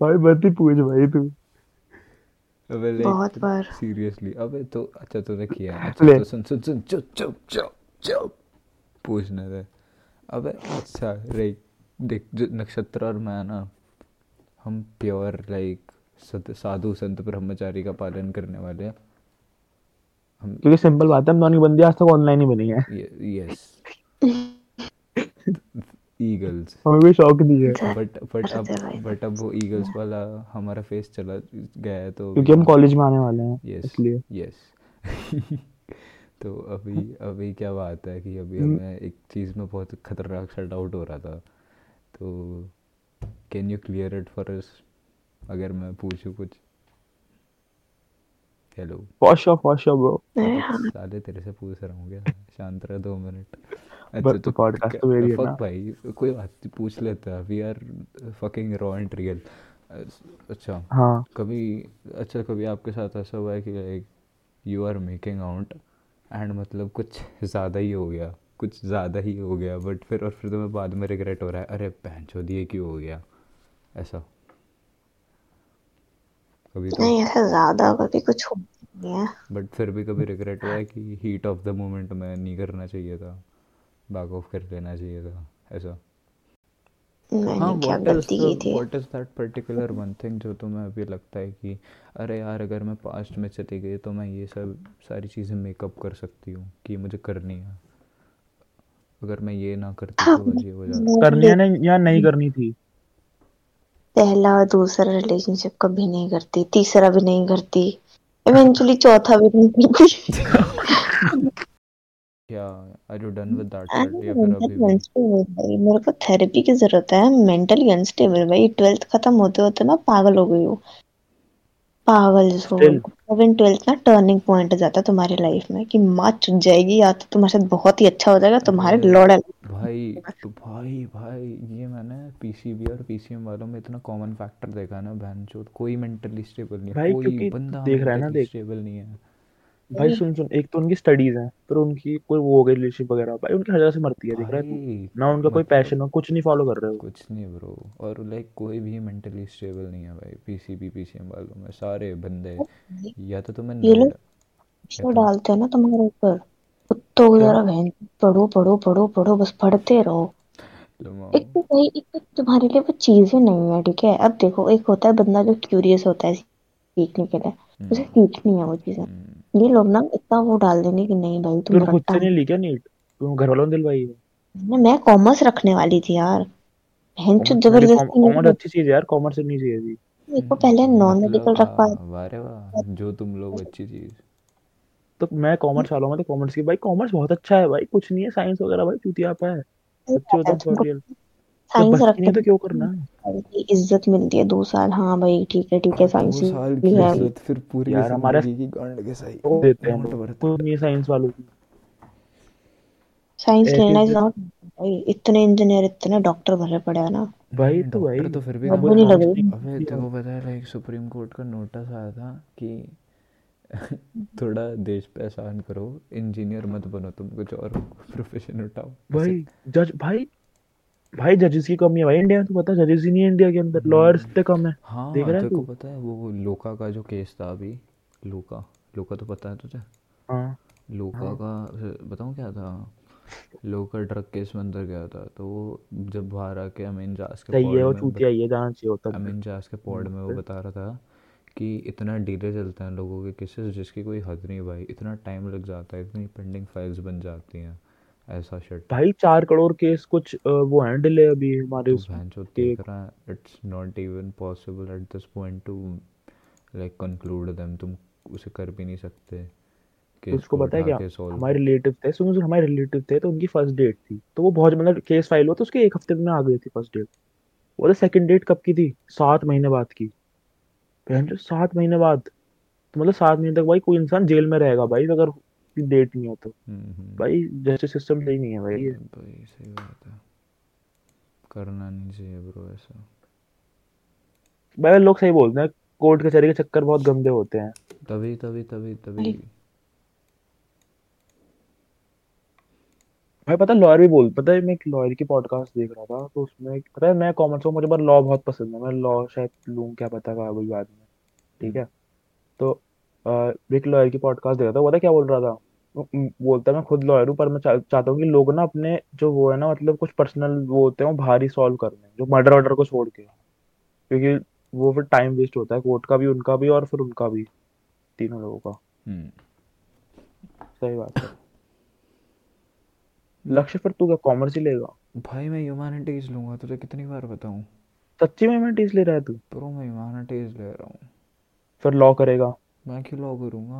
भाई मत ही पूछ भाई तू अबे बहुत बार सीरियसली अबे तो अच्छा तूने किया अच्छा तो सुन सुन सुन चुप चुप चुप चुप पूछना था अबे अच्छा रे देख जो नक्षत्र और मैं ना हम प्योर लाइक साधु संत ब्रह्मचारी का पालन करने वाले हैं हम क्योंकि सिंपल बात है हम दोनों की बंदी आज तक ऑनलाइन ही बनी है यस ईगल्स हमें भी शौक नहीं है बट बट अब बट अब वो ईगल्स वाला हमारा फेस चला गया है तो क्योंकि हम कॉलेज में आने वाले हैं yes, इसलिए यस तो अभी अभी क्या बात है कि अभी हमें एक चीज़ में बहुत खतरनाक शट आउट हो रहा था तो can you clear it for us अगर मैं पूछूं कुछ हेलो पोशा पोशा ब्रो साले तेरे से पूछ रहा हूँ क्या शांत रह दो मिनट अच्छा तो पॉडकास्ट तो मेरी है ना भाई कोई बात नहीं पूछ लेता we are fucking raw and real अच्छा हाँ कभी अच्छा कभी आपके साथ ऐसा हुआ है कि like you are making out and मतलब कुछ ज़्यादा ही हो गया कुछ ज़्यादा ही हो गया बट फिर और फिर तुम्हें बाद में रिग्रेट हो रहा है अरे बहनचोद दिए क्यों हो गया ऐसा कभी तो नहीं ऐसा ज़्यादा कभी कुछ नहीं है बट फिर भी कभी रिग्रेट हुआ है कि हीट ऑफ द मोमेंट में नहीं करना चाहिए था बैक ऑफ कर लेना चाहिए था ऐसा हाँ what is what is that particular one thing जो तुम्हें अभी लगता है कि अरे यार अगर मैं पास्ट में चली गई तो मैं ये सब सारी चीज़ें मेकअप कर सकती हूँ कि मुझे करनी है अगर मैं ये ना करती तो ये हो जाता करनी है ना या नहीं करनी थी पहला दूसरा रिलेशनशिप कभी नहीं करती तीसरा भी नहीं करती इवेंचुअली चौथा भी नहीं करती Yeah, are you done with that? मेरे को थेरेपी की जरूरत है mentally unstable भाई ट्वेल्थ खत्म होते होते मैं पागल हो गई हूँ पागल हो सेवन ट्वेल्थ ना टर्निंग पॉइंट जाता है तुम्हारी लाइफ में कि माँ चुप जाएगी या तो तुम्हारे साथ बहुत ही अच्छा हो जाएगा तुम्हारे लॉर्ड भाई भाई भाई ये मैंने पीसीबी और पीसीएम वालों में इतना कॉमन फैक्टर देखा ना बहनचोद कोई मेंटली स्टेबल नहीं है कोई बंदा देख रहा है ना स्टेबल नहीं है भाई सुन सुन एक तो उनकी स्टडीज हैं पर उनकी कोई वो हो गई रिलेशनशिप वगैरह भाई उनकी हर जगह से मरती है देख रहा है ना उनका कोई पैशन हो कुछ नहीं फॉलो कर रहे हो कुछ नहीं ब्रो और लाइक कोई भी मेंटली स्टेबल नहीं है भाई पीसीबी पीसीएम वालों में सारे बंदे या तो तुम्हें ये लोग डालते हैं ना तुम्हारे ऊपर तो जरा बहन पढ़ो पढ़ो पढ़ो पढ़ो बस पढ़ते रहो एक तो भाई एक तो तुम्हारे लिए वो चीजें नहीं है ठीक है अब देखो एक होता है बंदा जो क्यूरियस होता है सीखने के लिए उसे सीखनी है वो चीजें ये लोग ना इतना वो डाल देने कि नहीं भाई तुम खुद से नहीं लिखा नीट तुम घर वालों ने दिलवाई है मैं कॉमर्स रखने वाली थी यार हेंचो जबरदस्ती कॉमर्स अच्छी चीज है यार कॉमर्स नहीं चाहिए थी इसको पहले नॉन मेडिकल रखवा अरे वाह जो तुम लोग अच्छी चीज तो मैं कॉमर्स वालों में तो कॉमर्स की भाई कॉमर्स बहुत अच्छा है भाई कुछ नहीं है साइंस वगैरह भाई चूतिया पे है अच्छे होता है ट्यूटोरियल साइंस रखने तो क्यों करना है इज्जत मिलती है दो साल हाँ भाई ठीक है ठीक है साइंस भी है फिर पूरी यार हमारे की गांड के सही देते हैं तो ये साइंस वालों की साइंस लेना इज नॉट भाई इतने इंजीनियर इतने डॉक्टर भरे पड़े हैं ना भाई तो भाई तो फिर भी नहीं लग रहा है तो पता है लाइक सुप्रीम कोर्ट का नोटिस आया था कि थोड़ा देश पे आसान करो इंजीनियर मत बनो तुम कुछ और प्रोफेशन उठाओ भाई जज भाई भाई जजेस की कमी है भाई इंडिया में तो पता जजेस ही नहीं इंडिया के अंदर लॉयर्स इतने कम है हाँ, देख रहा है तू पता है वो लोका का जो केस था अभी लोका लोका तो पता है तुझे हाँ लोका का बताऊँ क्या था लोका ड्रग केस में अंदर गया था तो वो जब बाहर आके अमीन जास के पॉड में वो चूतिया ये जाना चाहिए होता अमीन जास के पॉड में वो बता रहा था कि इतना डीले चलते हैं लोगों के केसेस जिसकी कोई हद नहीं भाई इतना टाइम लग जाता है इतनी पेंडिंग फाइल्स बन जाती हैं ऐसा शट भाई चार करोड़ केस कुछ वो हैंडल है अभी हमारे उसमें जो देख रहा है it's not even possible at this point to like conclude them तुम उसे कर भी नहीं सकते केस उसको पता है क्या हमारे रिलेटिव थे सुनो सुनो हमारे रिलेटिव थे तो उनकी फर्स्ट डेट थी तो वो बहुत मतलब केस फाइल हुआ तो उसके एक हफ्ते में आ गई थी फर्स्ट डेट वो तो सेकंड डेट कब की थी सात महीने बाद की पहले सात महीने बाद तो मतलब सात महीने तक भाई कोई इंसान जेल में रहेगा भाई अगर डेट नहीं हो तो भाई जस्टिस सिस्टम सही नहीं है भाई ये भाई सही बात है करना नहीं चाहिए ब्रो ऐसा भाई लोग सही बोलते हैं कोर्ट कचहरी के चक्कर बहुत गंदे होते हैं तभी तभी तभी तभी भाई पता है लॉयर भी बोल पता है मैं एक लॉयर की पॉडकास्ट देख रहा था तो उसमें एक- पता है मैं कॉमर्स को मुझे पर लॉ बहुत पसंद है, मैं लॉ शायद लूँ क्या पता कहा भाई बाद में, ठीक है। तो अ, एक लॉयर की पॉडकास्ट देख रहा था, वो पता है क्या बोल रहा था, वो- म- बोलता है मैं खुद लॉयर हूँ पर मैं चा, चाहता हूँ कि लोग ना अपने जो वो है ना मतलब कुछ पर्सनल वो होते हैं वो बाहर ही सॉल्व कर लें, जो मर्डर वर्डर को छोड़ के, क्योंकि वो फिर टाइम वेस्ट होता है कोर्ट का भी उनका भी और फिर उनका भी, तीनों लोगों का। हम्म सही बात है। वो लक्ष्य फिर तू क्या कॉमर्स ही लेगा? भाई मैं ह्यूमैनिटीज़ लूँगा, तुझे कितनी बार बताऊँ सच्ची में ह्यूमैनिटीज ले रहा है तू? प्रो, मैं ह्यूमैनिटीज़ ले रहा हूँ। फिर लॉ करेगा? मैं क्यों लॉ करूँगा,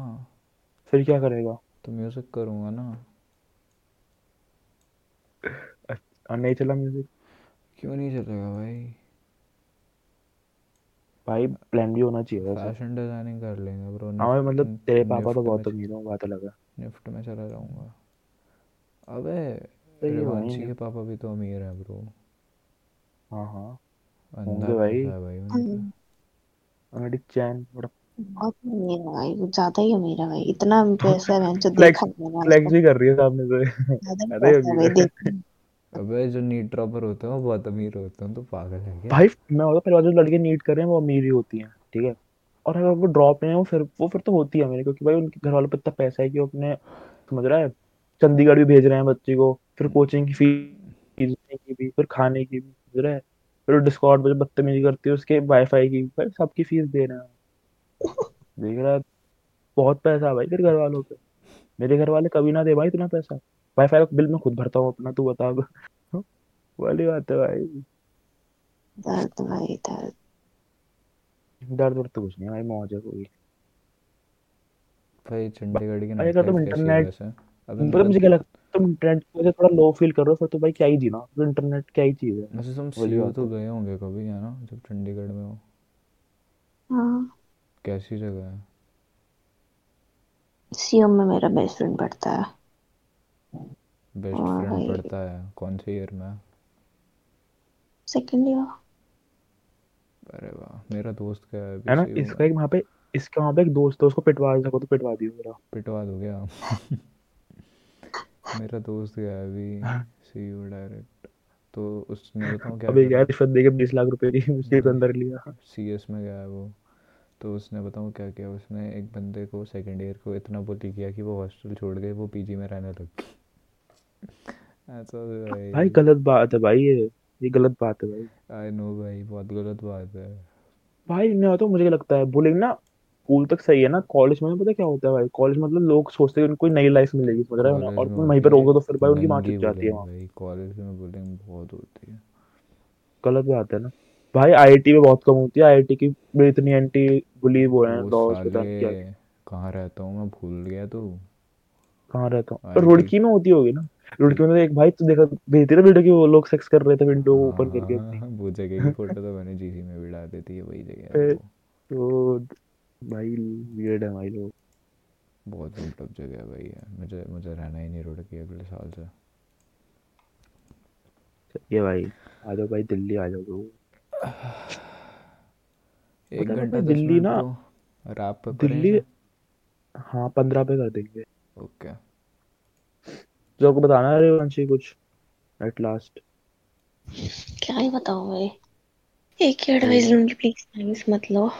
फिर क्या करेगा? तो म्यूज़िक करूँगा ना। अच्छा, नहीं चला म्यूजिक? क्यों नहीं चलेगा भाई, भाई प्लान भी होना चाहिए वैसे। फैशन डिज़ाइनिंग कर लेंगे ब्रो। हाँ भाई, निफ्ट मतलब तेरे पापा तो निफ्ट में बहुत अमीर हैं बात अलग है। निफ्ट में चला जाऊँगा। अबे सही है भाई। रेवांशी के पापा भी तो अमीर हैं ब्रो, हाँ हाँ अंधा होंगे भाई। पैसा है भाई उनका। हम अनुज जैन बड़ा बहुत अमीर है भाई, कुछ ज्यादा ही अमीर है भाई, इतना पैसा है मैंने फ्लैक्स देखा नहीं है मैंने आज फ्लैक्स तक, भी कर रही है सामने से ज्यादा ही ज्यादा ही पैसा है अमीर भाई, है देखा नहीं। अबे जो नीट टॉपर होते हैं वो बहुत अमीर होते हैं, तो पागल है क्या। भाई। मैं होता पहले जो लड़के नीट कर रहे हैं वो अमीर ही होती हैं, ठीक है। और अगर वो ड्रॉप में है वो फिर वो फिर तो होती है मेरे, क्योंकि भाई उनके घर वालों पे इतना पैसा है कि वो अपने समझ रहा है चंडीगढ़ भी भेज रहे हैं बच्चे को, फिर कोचिंग की फीस की भी, फिर खाने की भी, समझ रहा है, फिर डिस्कॉर्ड पे जो बदतमीजी करती है उसके वाईफाई की भी, भाई सबकी फीस दे रहे हैं। देख रहा है बहुत पैसा है भाई तेरे घर वालों पे। मेरे घर वाले कभी ना दे भाई इतना पैसा, वाईफाई का बिल मैं खुद भरता हूँ अपना, तू बता अब। वाली बात है भाई। दर्द भाई दर्द। दर्द वर्द तो कुछ नहीं है भाई, मौज है कोई। भाई चंडीगढ़ की भाई नाइट अगर तुम लाइफ कैसी है इंटरनेट वैसे। अबे पता मुझे मुझे क्या लगता है तुम इंटरनेट की वजह से थोड़ा लो फील कर रहे हो, फिर तो भाई क्या ही जीना, तो इंटरनेट क्या ही चीज़ है। वैसे तुम वाली सीयू बात तो है। गए होंगे कभी, है ना, जब चंडीगढ़ में हो। हाँ कैसी जगह है। सीएम में मेरा बेस्ट फ्रेंड पढ़ता है बेस्ट और फ्रेंड भाई पढ़ता है कौन से ईयर में है? Second year. अरे वाह, मेरा दोस्त गया है है ना पीसीयू में, इसका एक वहाँ पे इसका वहाँ पे एक दोस्त है उसको पिटवा सको तो पिटवा दियो मेरा। पिटवा दो क्या। मेरा दोस्त गया है अभी सीयू डायरेक्ट, तो उसने बताऊँ क्या अबे यार करा। रिश्वत दे के बीस लाख रुपए दी उसके तो अंदर लिया। सीएस में गया है वो, तो उसने बताऊँ क्या किया। उसने एक बंदे को सेकंड ईयर को इतना bully किया कि वो हॉस्टल छोड़ के वो पीजी में रहने लग गया। ऐसा भी भाई भाई, गलत बात है भाई, ये ये गलत बात है भाई। आई नो भाई, बहुत गलत बात है। भाई मैं तो मुझे लगता है बुलिंग ना स्कूल तक सही है ना, कॉलेज में पता क्या होता है भाई, कॉलेज मतलब लोग सोचते हैं उनको नई लाइफ मिलेगी, समझ रहे हो ना, कॉलेज और में तुम वहीं पे होती है रोको तो फिर भाई उनकी मार नंगी चुप जाती है बुलिंग वहाँ। भाई, कॉलेज में बुलिंग बहुत होती है। गलत बात है ना भाई। आईआईटी में बहुत कम होती है, आईआईटी की में इतनी एंटी बुली वो है वो लॉज पता नहीं क्या क्या। साले कहाँ रहता हूँ मैं, भूल गया तू। कहाँ रहता हूँ? और आईआईटी रुड़की में होती होगी ना, रुड़की में तो एक भाई तो देखा भेजते ना वीडियो कि वो लोग सेक्स कर रहे थे विंडो हाँ ओपन करके हाँ अपनी। हाँ, वो जगह की फोटो तो मैंने जीसी में भी डाल दी थी, ये वही जगह है। ए, वो तो भाई वियर्ड है भाई लोग। बहुत बिल्टअप जगह है भाई है। मुझे मुझे रहना ही नहीं रुड़की अगले साल से। ये भाई आ जाओ भाई दिल्ली आ जाओ bro। एक पता है घंटा भाई दस दिल्ली मिनट ना ब्रो, रैप पे करें दिल्ली इसे। हाँ पंद्रह पे कर देंगे। ओके जो को बताना है रेवंशी कुछ एट लास्ट। क्या ही बताऊं भाई, एक ही सही एडवाइस बात। लूंगी, प्लीज थैंक्स मत लो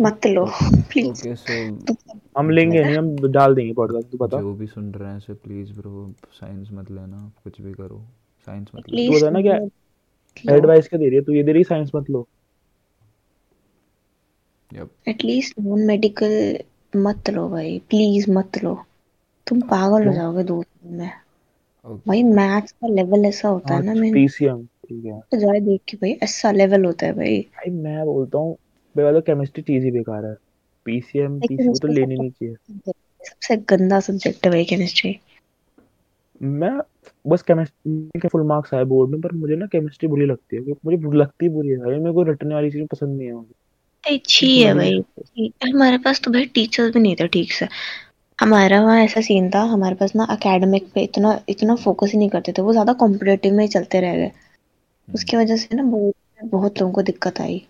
मत लो प्लीज, ओके, सो तुम सब हम लेंगे बताएगा। नहीं, हम डाल देंगे पॉडकास्ट, तू बता जो भी सुन रहे हैं इसे प्लीज़ ब्रो, साइंस मत लेना, कुछ भी करो साइंस मत लेना। तू प्लीज बता ना तुम क्या मत लो, एडवाइस क्या दे रही है तू? ये दे रही साइंस मत लो। यप, एटलीस्ट नॉन मेडिकल मत लो भाई, प्लीज मत लो, तुम पागल हो क्यों? जाओगे दो दिन में भाई। ओके मैथ्स का लेवल ऐसा होता है ना, पाँच मैं पीसीएम ठीक है तो जाए देख के भाई ऐसा लेवल होता है भाई, भाई। मैं बोलता हूँ मेरे वाला केमिस्ट्री चीज ही बेकार है, पीसीएम लेकिन पीसीबी तो उसमें लेनी सबसे नहीं चाहिए। सबसे गंदा सब्जेक्ट है भाई केमिस्ट्री। मैं बस केमिस्ट्री के फुल मार्क्स आए बोर्ड में, पर मुझे ना केमिस्ट्री बुरी लगती है, क्योंकि मुझे बुरी लगती बुरी है भाई, मेरे को रटने वाली चीज पसंद नहीं है, मुझे अच्छी बिल्कुल है भी नहीं भाई लगती। छी। हमारे पास तो भाई टीचर्स भी नहीं थे ठीक से, हमारा वहाँ ऐसा सीन था, हमारे पास ना एकेडमिक पे इतना इतना फोकस ही नहीं करते थे, वो ज्यादा कॉम्पिटिटिव में ही चलते रह गए, उसकी वजह से ना बहुत बहुत लोगों को दिक्कत आई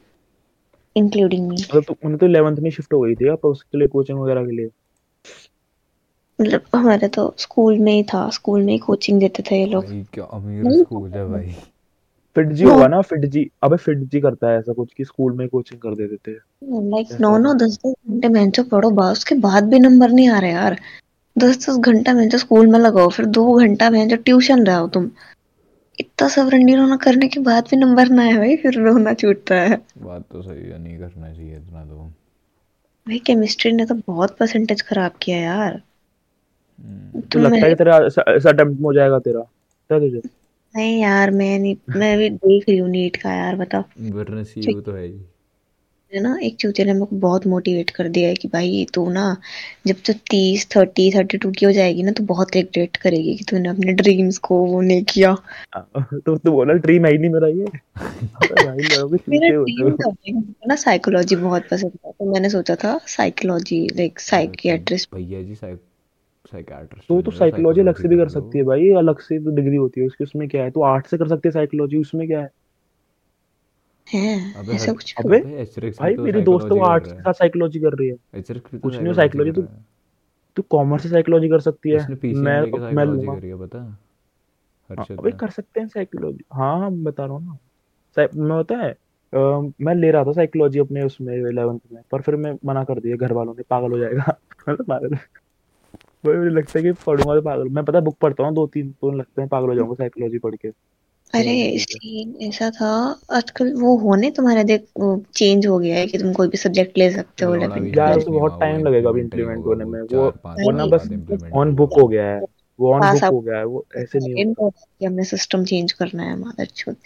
इंक्लूडिंग मी। मतलब तो उन्हें तो इलेवेंथ में शिफ्ट हो गई थी अब उसके लिए कोचिंग वगैरह के लिए। मतलब हमारा तो स्कूल में ही था, स्कूल में ही कोचिंग देते थे ये लोग। भाई क्या अमीर स्कूल है भाई। फिटजी हुआ ना, फिटजी। अबे फिटजी करता है ऐसा कुछ कि स्कूल में कोचिंग कर देते थे। लाइक नो नो दस दस घंटे मैं तो पढ़ो बा, उसके बाद भी नंबर नहीं आ रहे यार। दस दस घंटा मैं तो स्कूल में लगाओ, फिर दो घंटा मैं तो ट्यूशन रहा हो तुम। इतना सब रंडी रोना करने के बाद भी नंबर ना आए भाई, फिर रोना छूटता है। बात तो सही है, नहीं करना चाहिए इतना तो। भाई केमिस्ट्री ने तो बहुत परसेंटेज खराब किया यार। तो लगता है तेरा अटेम्प्ट हो जाएगा तेरा। पता तुझे? नहीं यार मैं नहीं, मैं भी देख रही हूँ नीट का यार, बताओ। वरना सीयू तो है ही है ना। एक चूचे ने मुझे बहुत मोटिवेट कर दिया है कि भाई तू ना जब तू तीस तीस बत्तीस की हो जाएगी ना तो बहुत रिग्रेट करेगी कि तूने अपने ड्रीम्स को वो नहीं किया। तो तू बोला ड्रीम है ही नहीं मेरा, ये ना। साइकोलॉजी बहुत पसंद है तो मैंने सोचा था साइकोलॉजी, लाइक साइकियाट्रिस्ट। भैया जी साइकियाट्रिस्ट तो तो साइकोलॉजी अलग से भी कर सकती है भाई, अलग से डिग्री होती है उसकी। उसमें क्या है, तू आर्ट से कर सकती है साइकोलॉजी, उसमें क्या है। हैं ऐसा कुछ अबे भाई मेरे दोस्त तो आर्ट्स के साथ साइकोलॉजी कर रही है। कुछ नहीं साइकोलॉजी, तू तू कॉमर्स से साइकोलॉजी कर सकती है। मैं मैं लूंगा पता हर्षद। अबे कर सकते हैं साइकोलॉजी। हां बता रहा हूं ना मैं, होता है मैं ले रहा था साइकोलॉजी अपने उसमें ग्यारहवीं में, पर फिर मैं मना कर दिया घर वालों ने, पागल हो जाएगा। मतलब पागल भाई, मुझे लगता है कि पढ़ूंगा तो पागल। मैं पता बुक पढ़ता हूं दो तीन तो लगता है पागल हो जाऊंगा साइकोलॉजी पढ़ के। अरे सीन ऐसा था आजकल वो होने तुम्हारा देख चेंज हो गया है कि तुम कोई भी सब्जेक्ट ले सकते हो। यार तो बहुत टाइम लगेगा अभी इंप्लीमेंट होने में। वो वो ना बस ऑन बुक हो गया है, वो ऑन बुक हो गया है, वो ऐसे नहीं होता कि हमने सिस्टम चेंज करना है। मदरचोद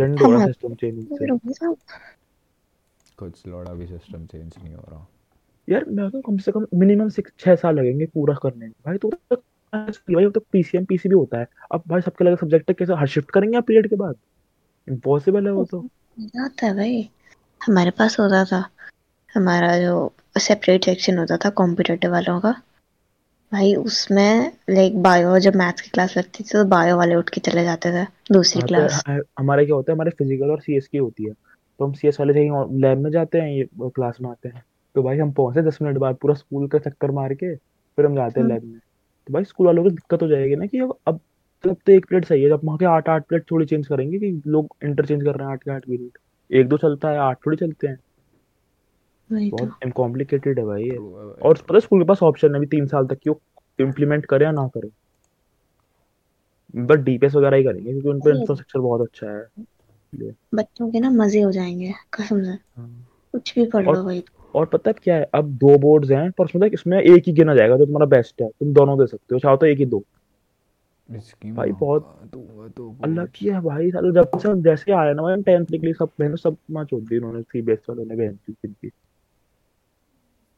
लंडो का सिस्टम चेंज, कुछ लोड़ा भी सिस्टम चेंज नहीं हो रहा यार। मैं तो कम से कम मिनिमम छह साल लगेंगे पूरा करने में भाई। तो भाई अब तो पीसीएम पीसीबी होता है अब भाई, सबके अलग सब्जेक्ट है, कैसे हर शिफ्ट करेंगे आप पीरियड के बाद? इम्पॉसिबल है वो तो। आता है भाई, हमारे पास होता था हमारा जो सेपरेट सेक्शन होता था कॉम्पिटिटिव वालों का भाई, उसमें लाइक बायो, जब मैथ्स की क्लास लगती थी तो बायो वाले उठ के चले जाते थे दूसरी क्लास। हमारे क्या होता है, हमारे फिजिकल और सीएस की होती है तो हम सीएस वाले लैब में जाते हैं, ये क्लास में आते हैं तो भाई हम पहुंचे दस मिनट बाद पूरा स्कूल का चक्कर मार के फिर हम जाते हैं लैब में। तो भाई स्कूल वालों को दिक्कत हो जाएगी ना कि अब अब तब तो एक पीरियड सही है, जब वहाँ के आठ आठ पीरियड थोड़ी चेंज करेंगे कि लोग इंटरचेंज कर रहे हैं आठ के आठ पीरियड। एक दो चलता है, आठ थोड़ी चलते हैं। बहुत इनकॉम्प्लिकेटेड है भाई। और पता है स्कूल के पास ऑप्शन है अभी तीन साल तक कि वो इम्प्लीमेंट करे या ना करे, बट डीपीएस वगैरह ही करेंगे क्योंकि उन पर इंफ्रास्ट्रक्चर बहुत अच्छा है। बच्चों के ना मजे हो जाएंगे कसम से, कुछ भी पढ़ लो भाई। और पता है क्या है, अब दो बोर्ड्स हैं पर उसमें इसमें एक ही गिना जाएगा जो तुम्हारा बेस्ट है। तुम दोनों दे सकते हो, चाहो तो एक ही दो भाई। बहुत अल्लाह की है भाई सालो। जब से जैसे आया ना मैंने टेंथ के लिए सब बहनों सब मां छोड़ दी उन्होंने, सीबीएसई वालों ने बहन की जिंदगी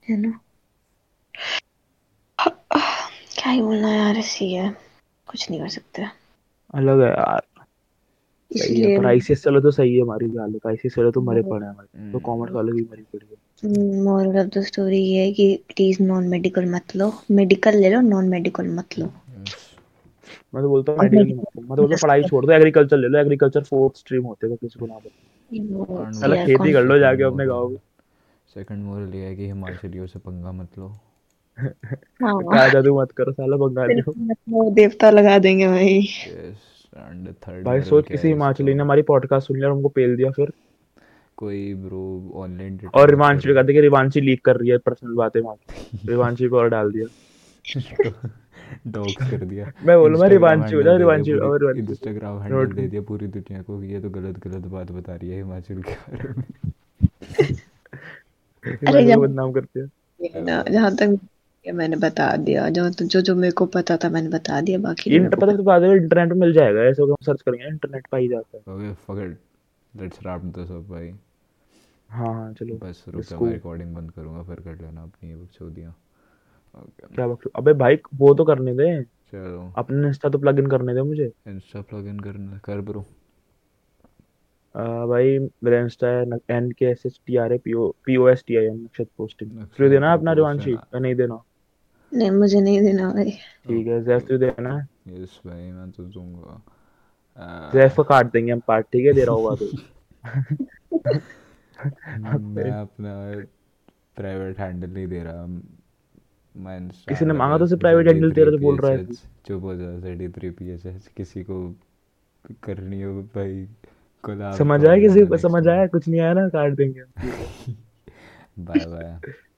है ना। क्या ही बोलना यार, ऐसी है कुछ नहीं कर सकते, अलग है यार। इसलिए आईसीएस चलो तो सही है हमारी हालत, आईसीएस चलो तो मरे पड़े हैं, तो कॉमर्स वाले भी मरी पड़ी है। मोरल ऑफ द स्टोरी ये है कि प्लीज नॉन मेडिकल मत लो, मेडिकल ले लो, नॉन मेडिकल मत लो। मैं तो बोलता हूं मेडिकल मत लो, मैं तो बोलता हूं पढ़ाई छोड़ दो, एग्रीकल्चर ले लो। एग्रीकल्चर फोर्थ स्ट्रीम होते हैं, किसी को ना बोलो साला खेती कर लो जाके अपने गांव में। सेकंड मोरल ये है कि हिमाचलियों से पंगा मत लो। हां का जादू मत करो साला, बंगालियों देवता लगा देंगे भाई। एंड थर्ड भाई सोच किसी हिमाचली ने हमारी पॉडकास्ट सुन लिया और हमको पेल दिया फिर कोई ब्रो ऑनलाइन। और रिवांशी कहते हैं कि रिवांशी लीक कर रही है पर्सनल बातें मार। रिवांशी को और डाल दिया, डॉग कर दिया। मैं बोलूंगा रिवांशी हो जा, रिवांशी और इंस्टाग्राम हैंडल दे दिया पूरी दुनिया को कि ये तो गलत गलत बात बता रही है हिमाचल के बारे में। अरे ये बदनाम करते हैं। जहां तक मैंने बता दिया, जो जो जो मेरे को पता था मैंने बता दिया, बाकी इंटरनेट पता तो बाद में इंटरनेट पे मिल जाएगा। ऐसे हम सर्च करेंगे इंटरनेट पे ही जाता है। Okay fuck it, let's wrap this up भाई। हां चलो बस रुको, मैं रिकॉर्डिंग बंद करूंगा फिर कर लेना अपनी ये बकचो दिया। क्या बकचो? अबे भाई वो तो करने दे, चलो अपने इंस्टा तो प्लग इन करने दे। मुझे इंस्टा प्लग इन करना कर ब्रो। भाई मेरा इंस्टा है N K S H T R A P O P O S T I M Nakshatra posting. फिर देना अपना रिवांशी, नहीं देना? नहीं मुझे नहीं देना भाई। ठीक है जैफ तो देना। यस भाई मैं तो दूंगा, जैफ काट देंगे हम पार्ट। ठीक है दे रहा होगा तो मैं अपना प्राइवेट हैंडल नहीं दे रहा, मैं किसी ने मांगा तो से प्राइवेट हैंडल तेरा तो बोल रहा है चुप हो जा जेडी थ्री पीएचएस किसी को करनी हो भाई समझ आया किसी को समझ आया कुछ नहीं आया ना काट देंगे बाय बाय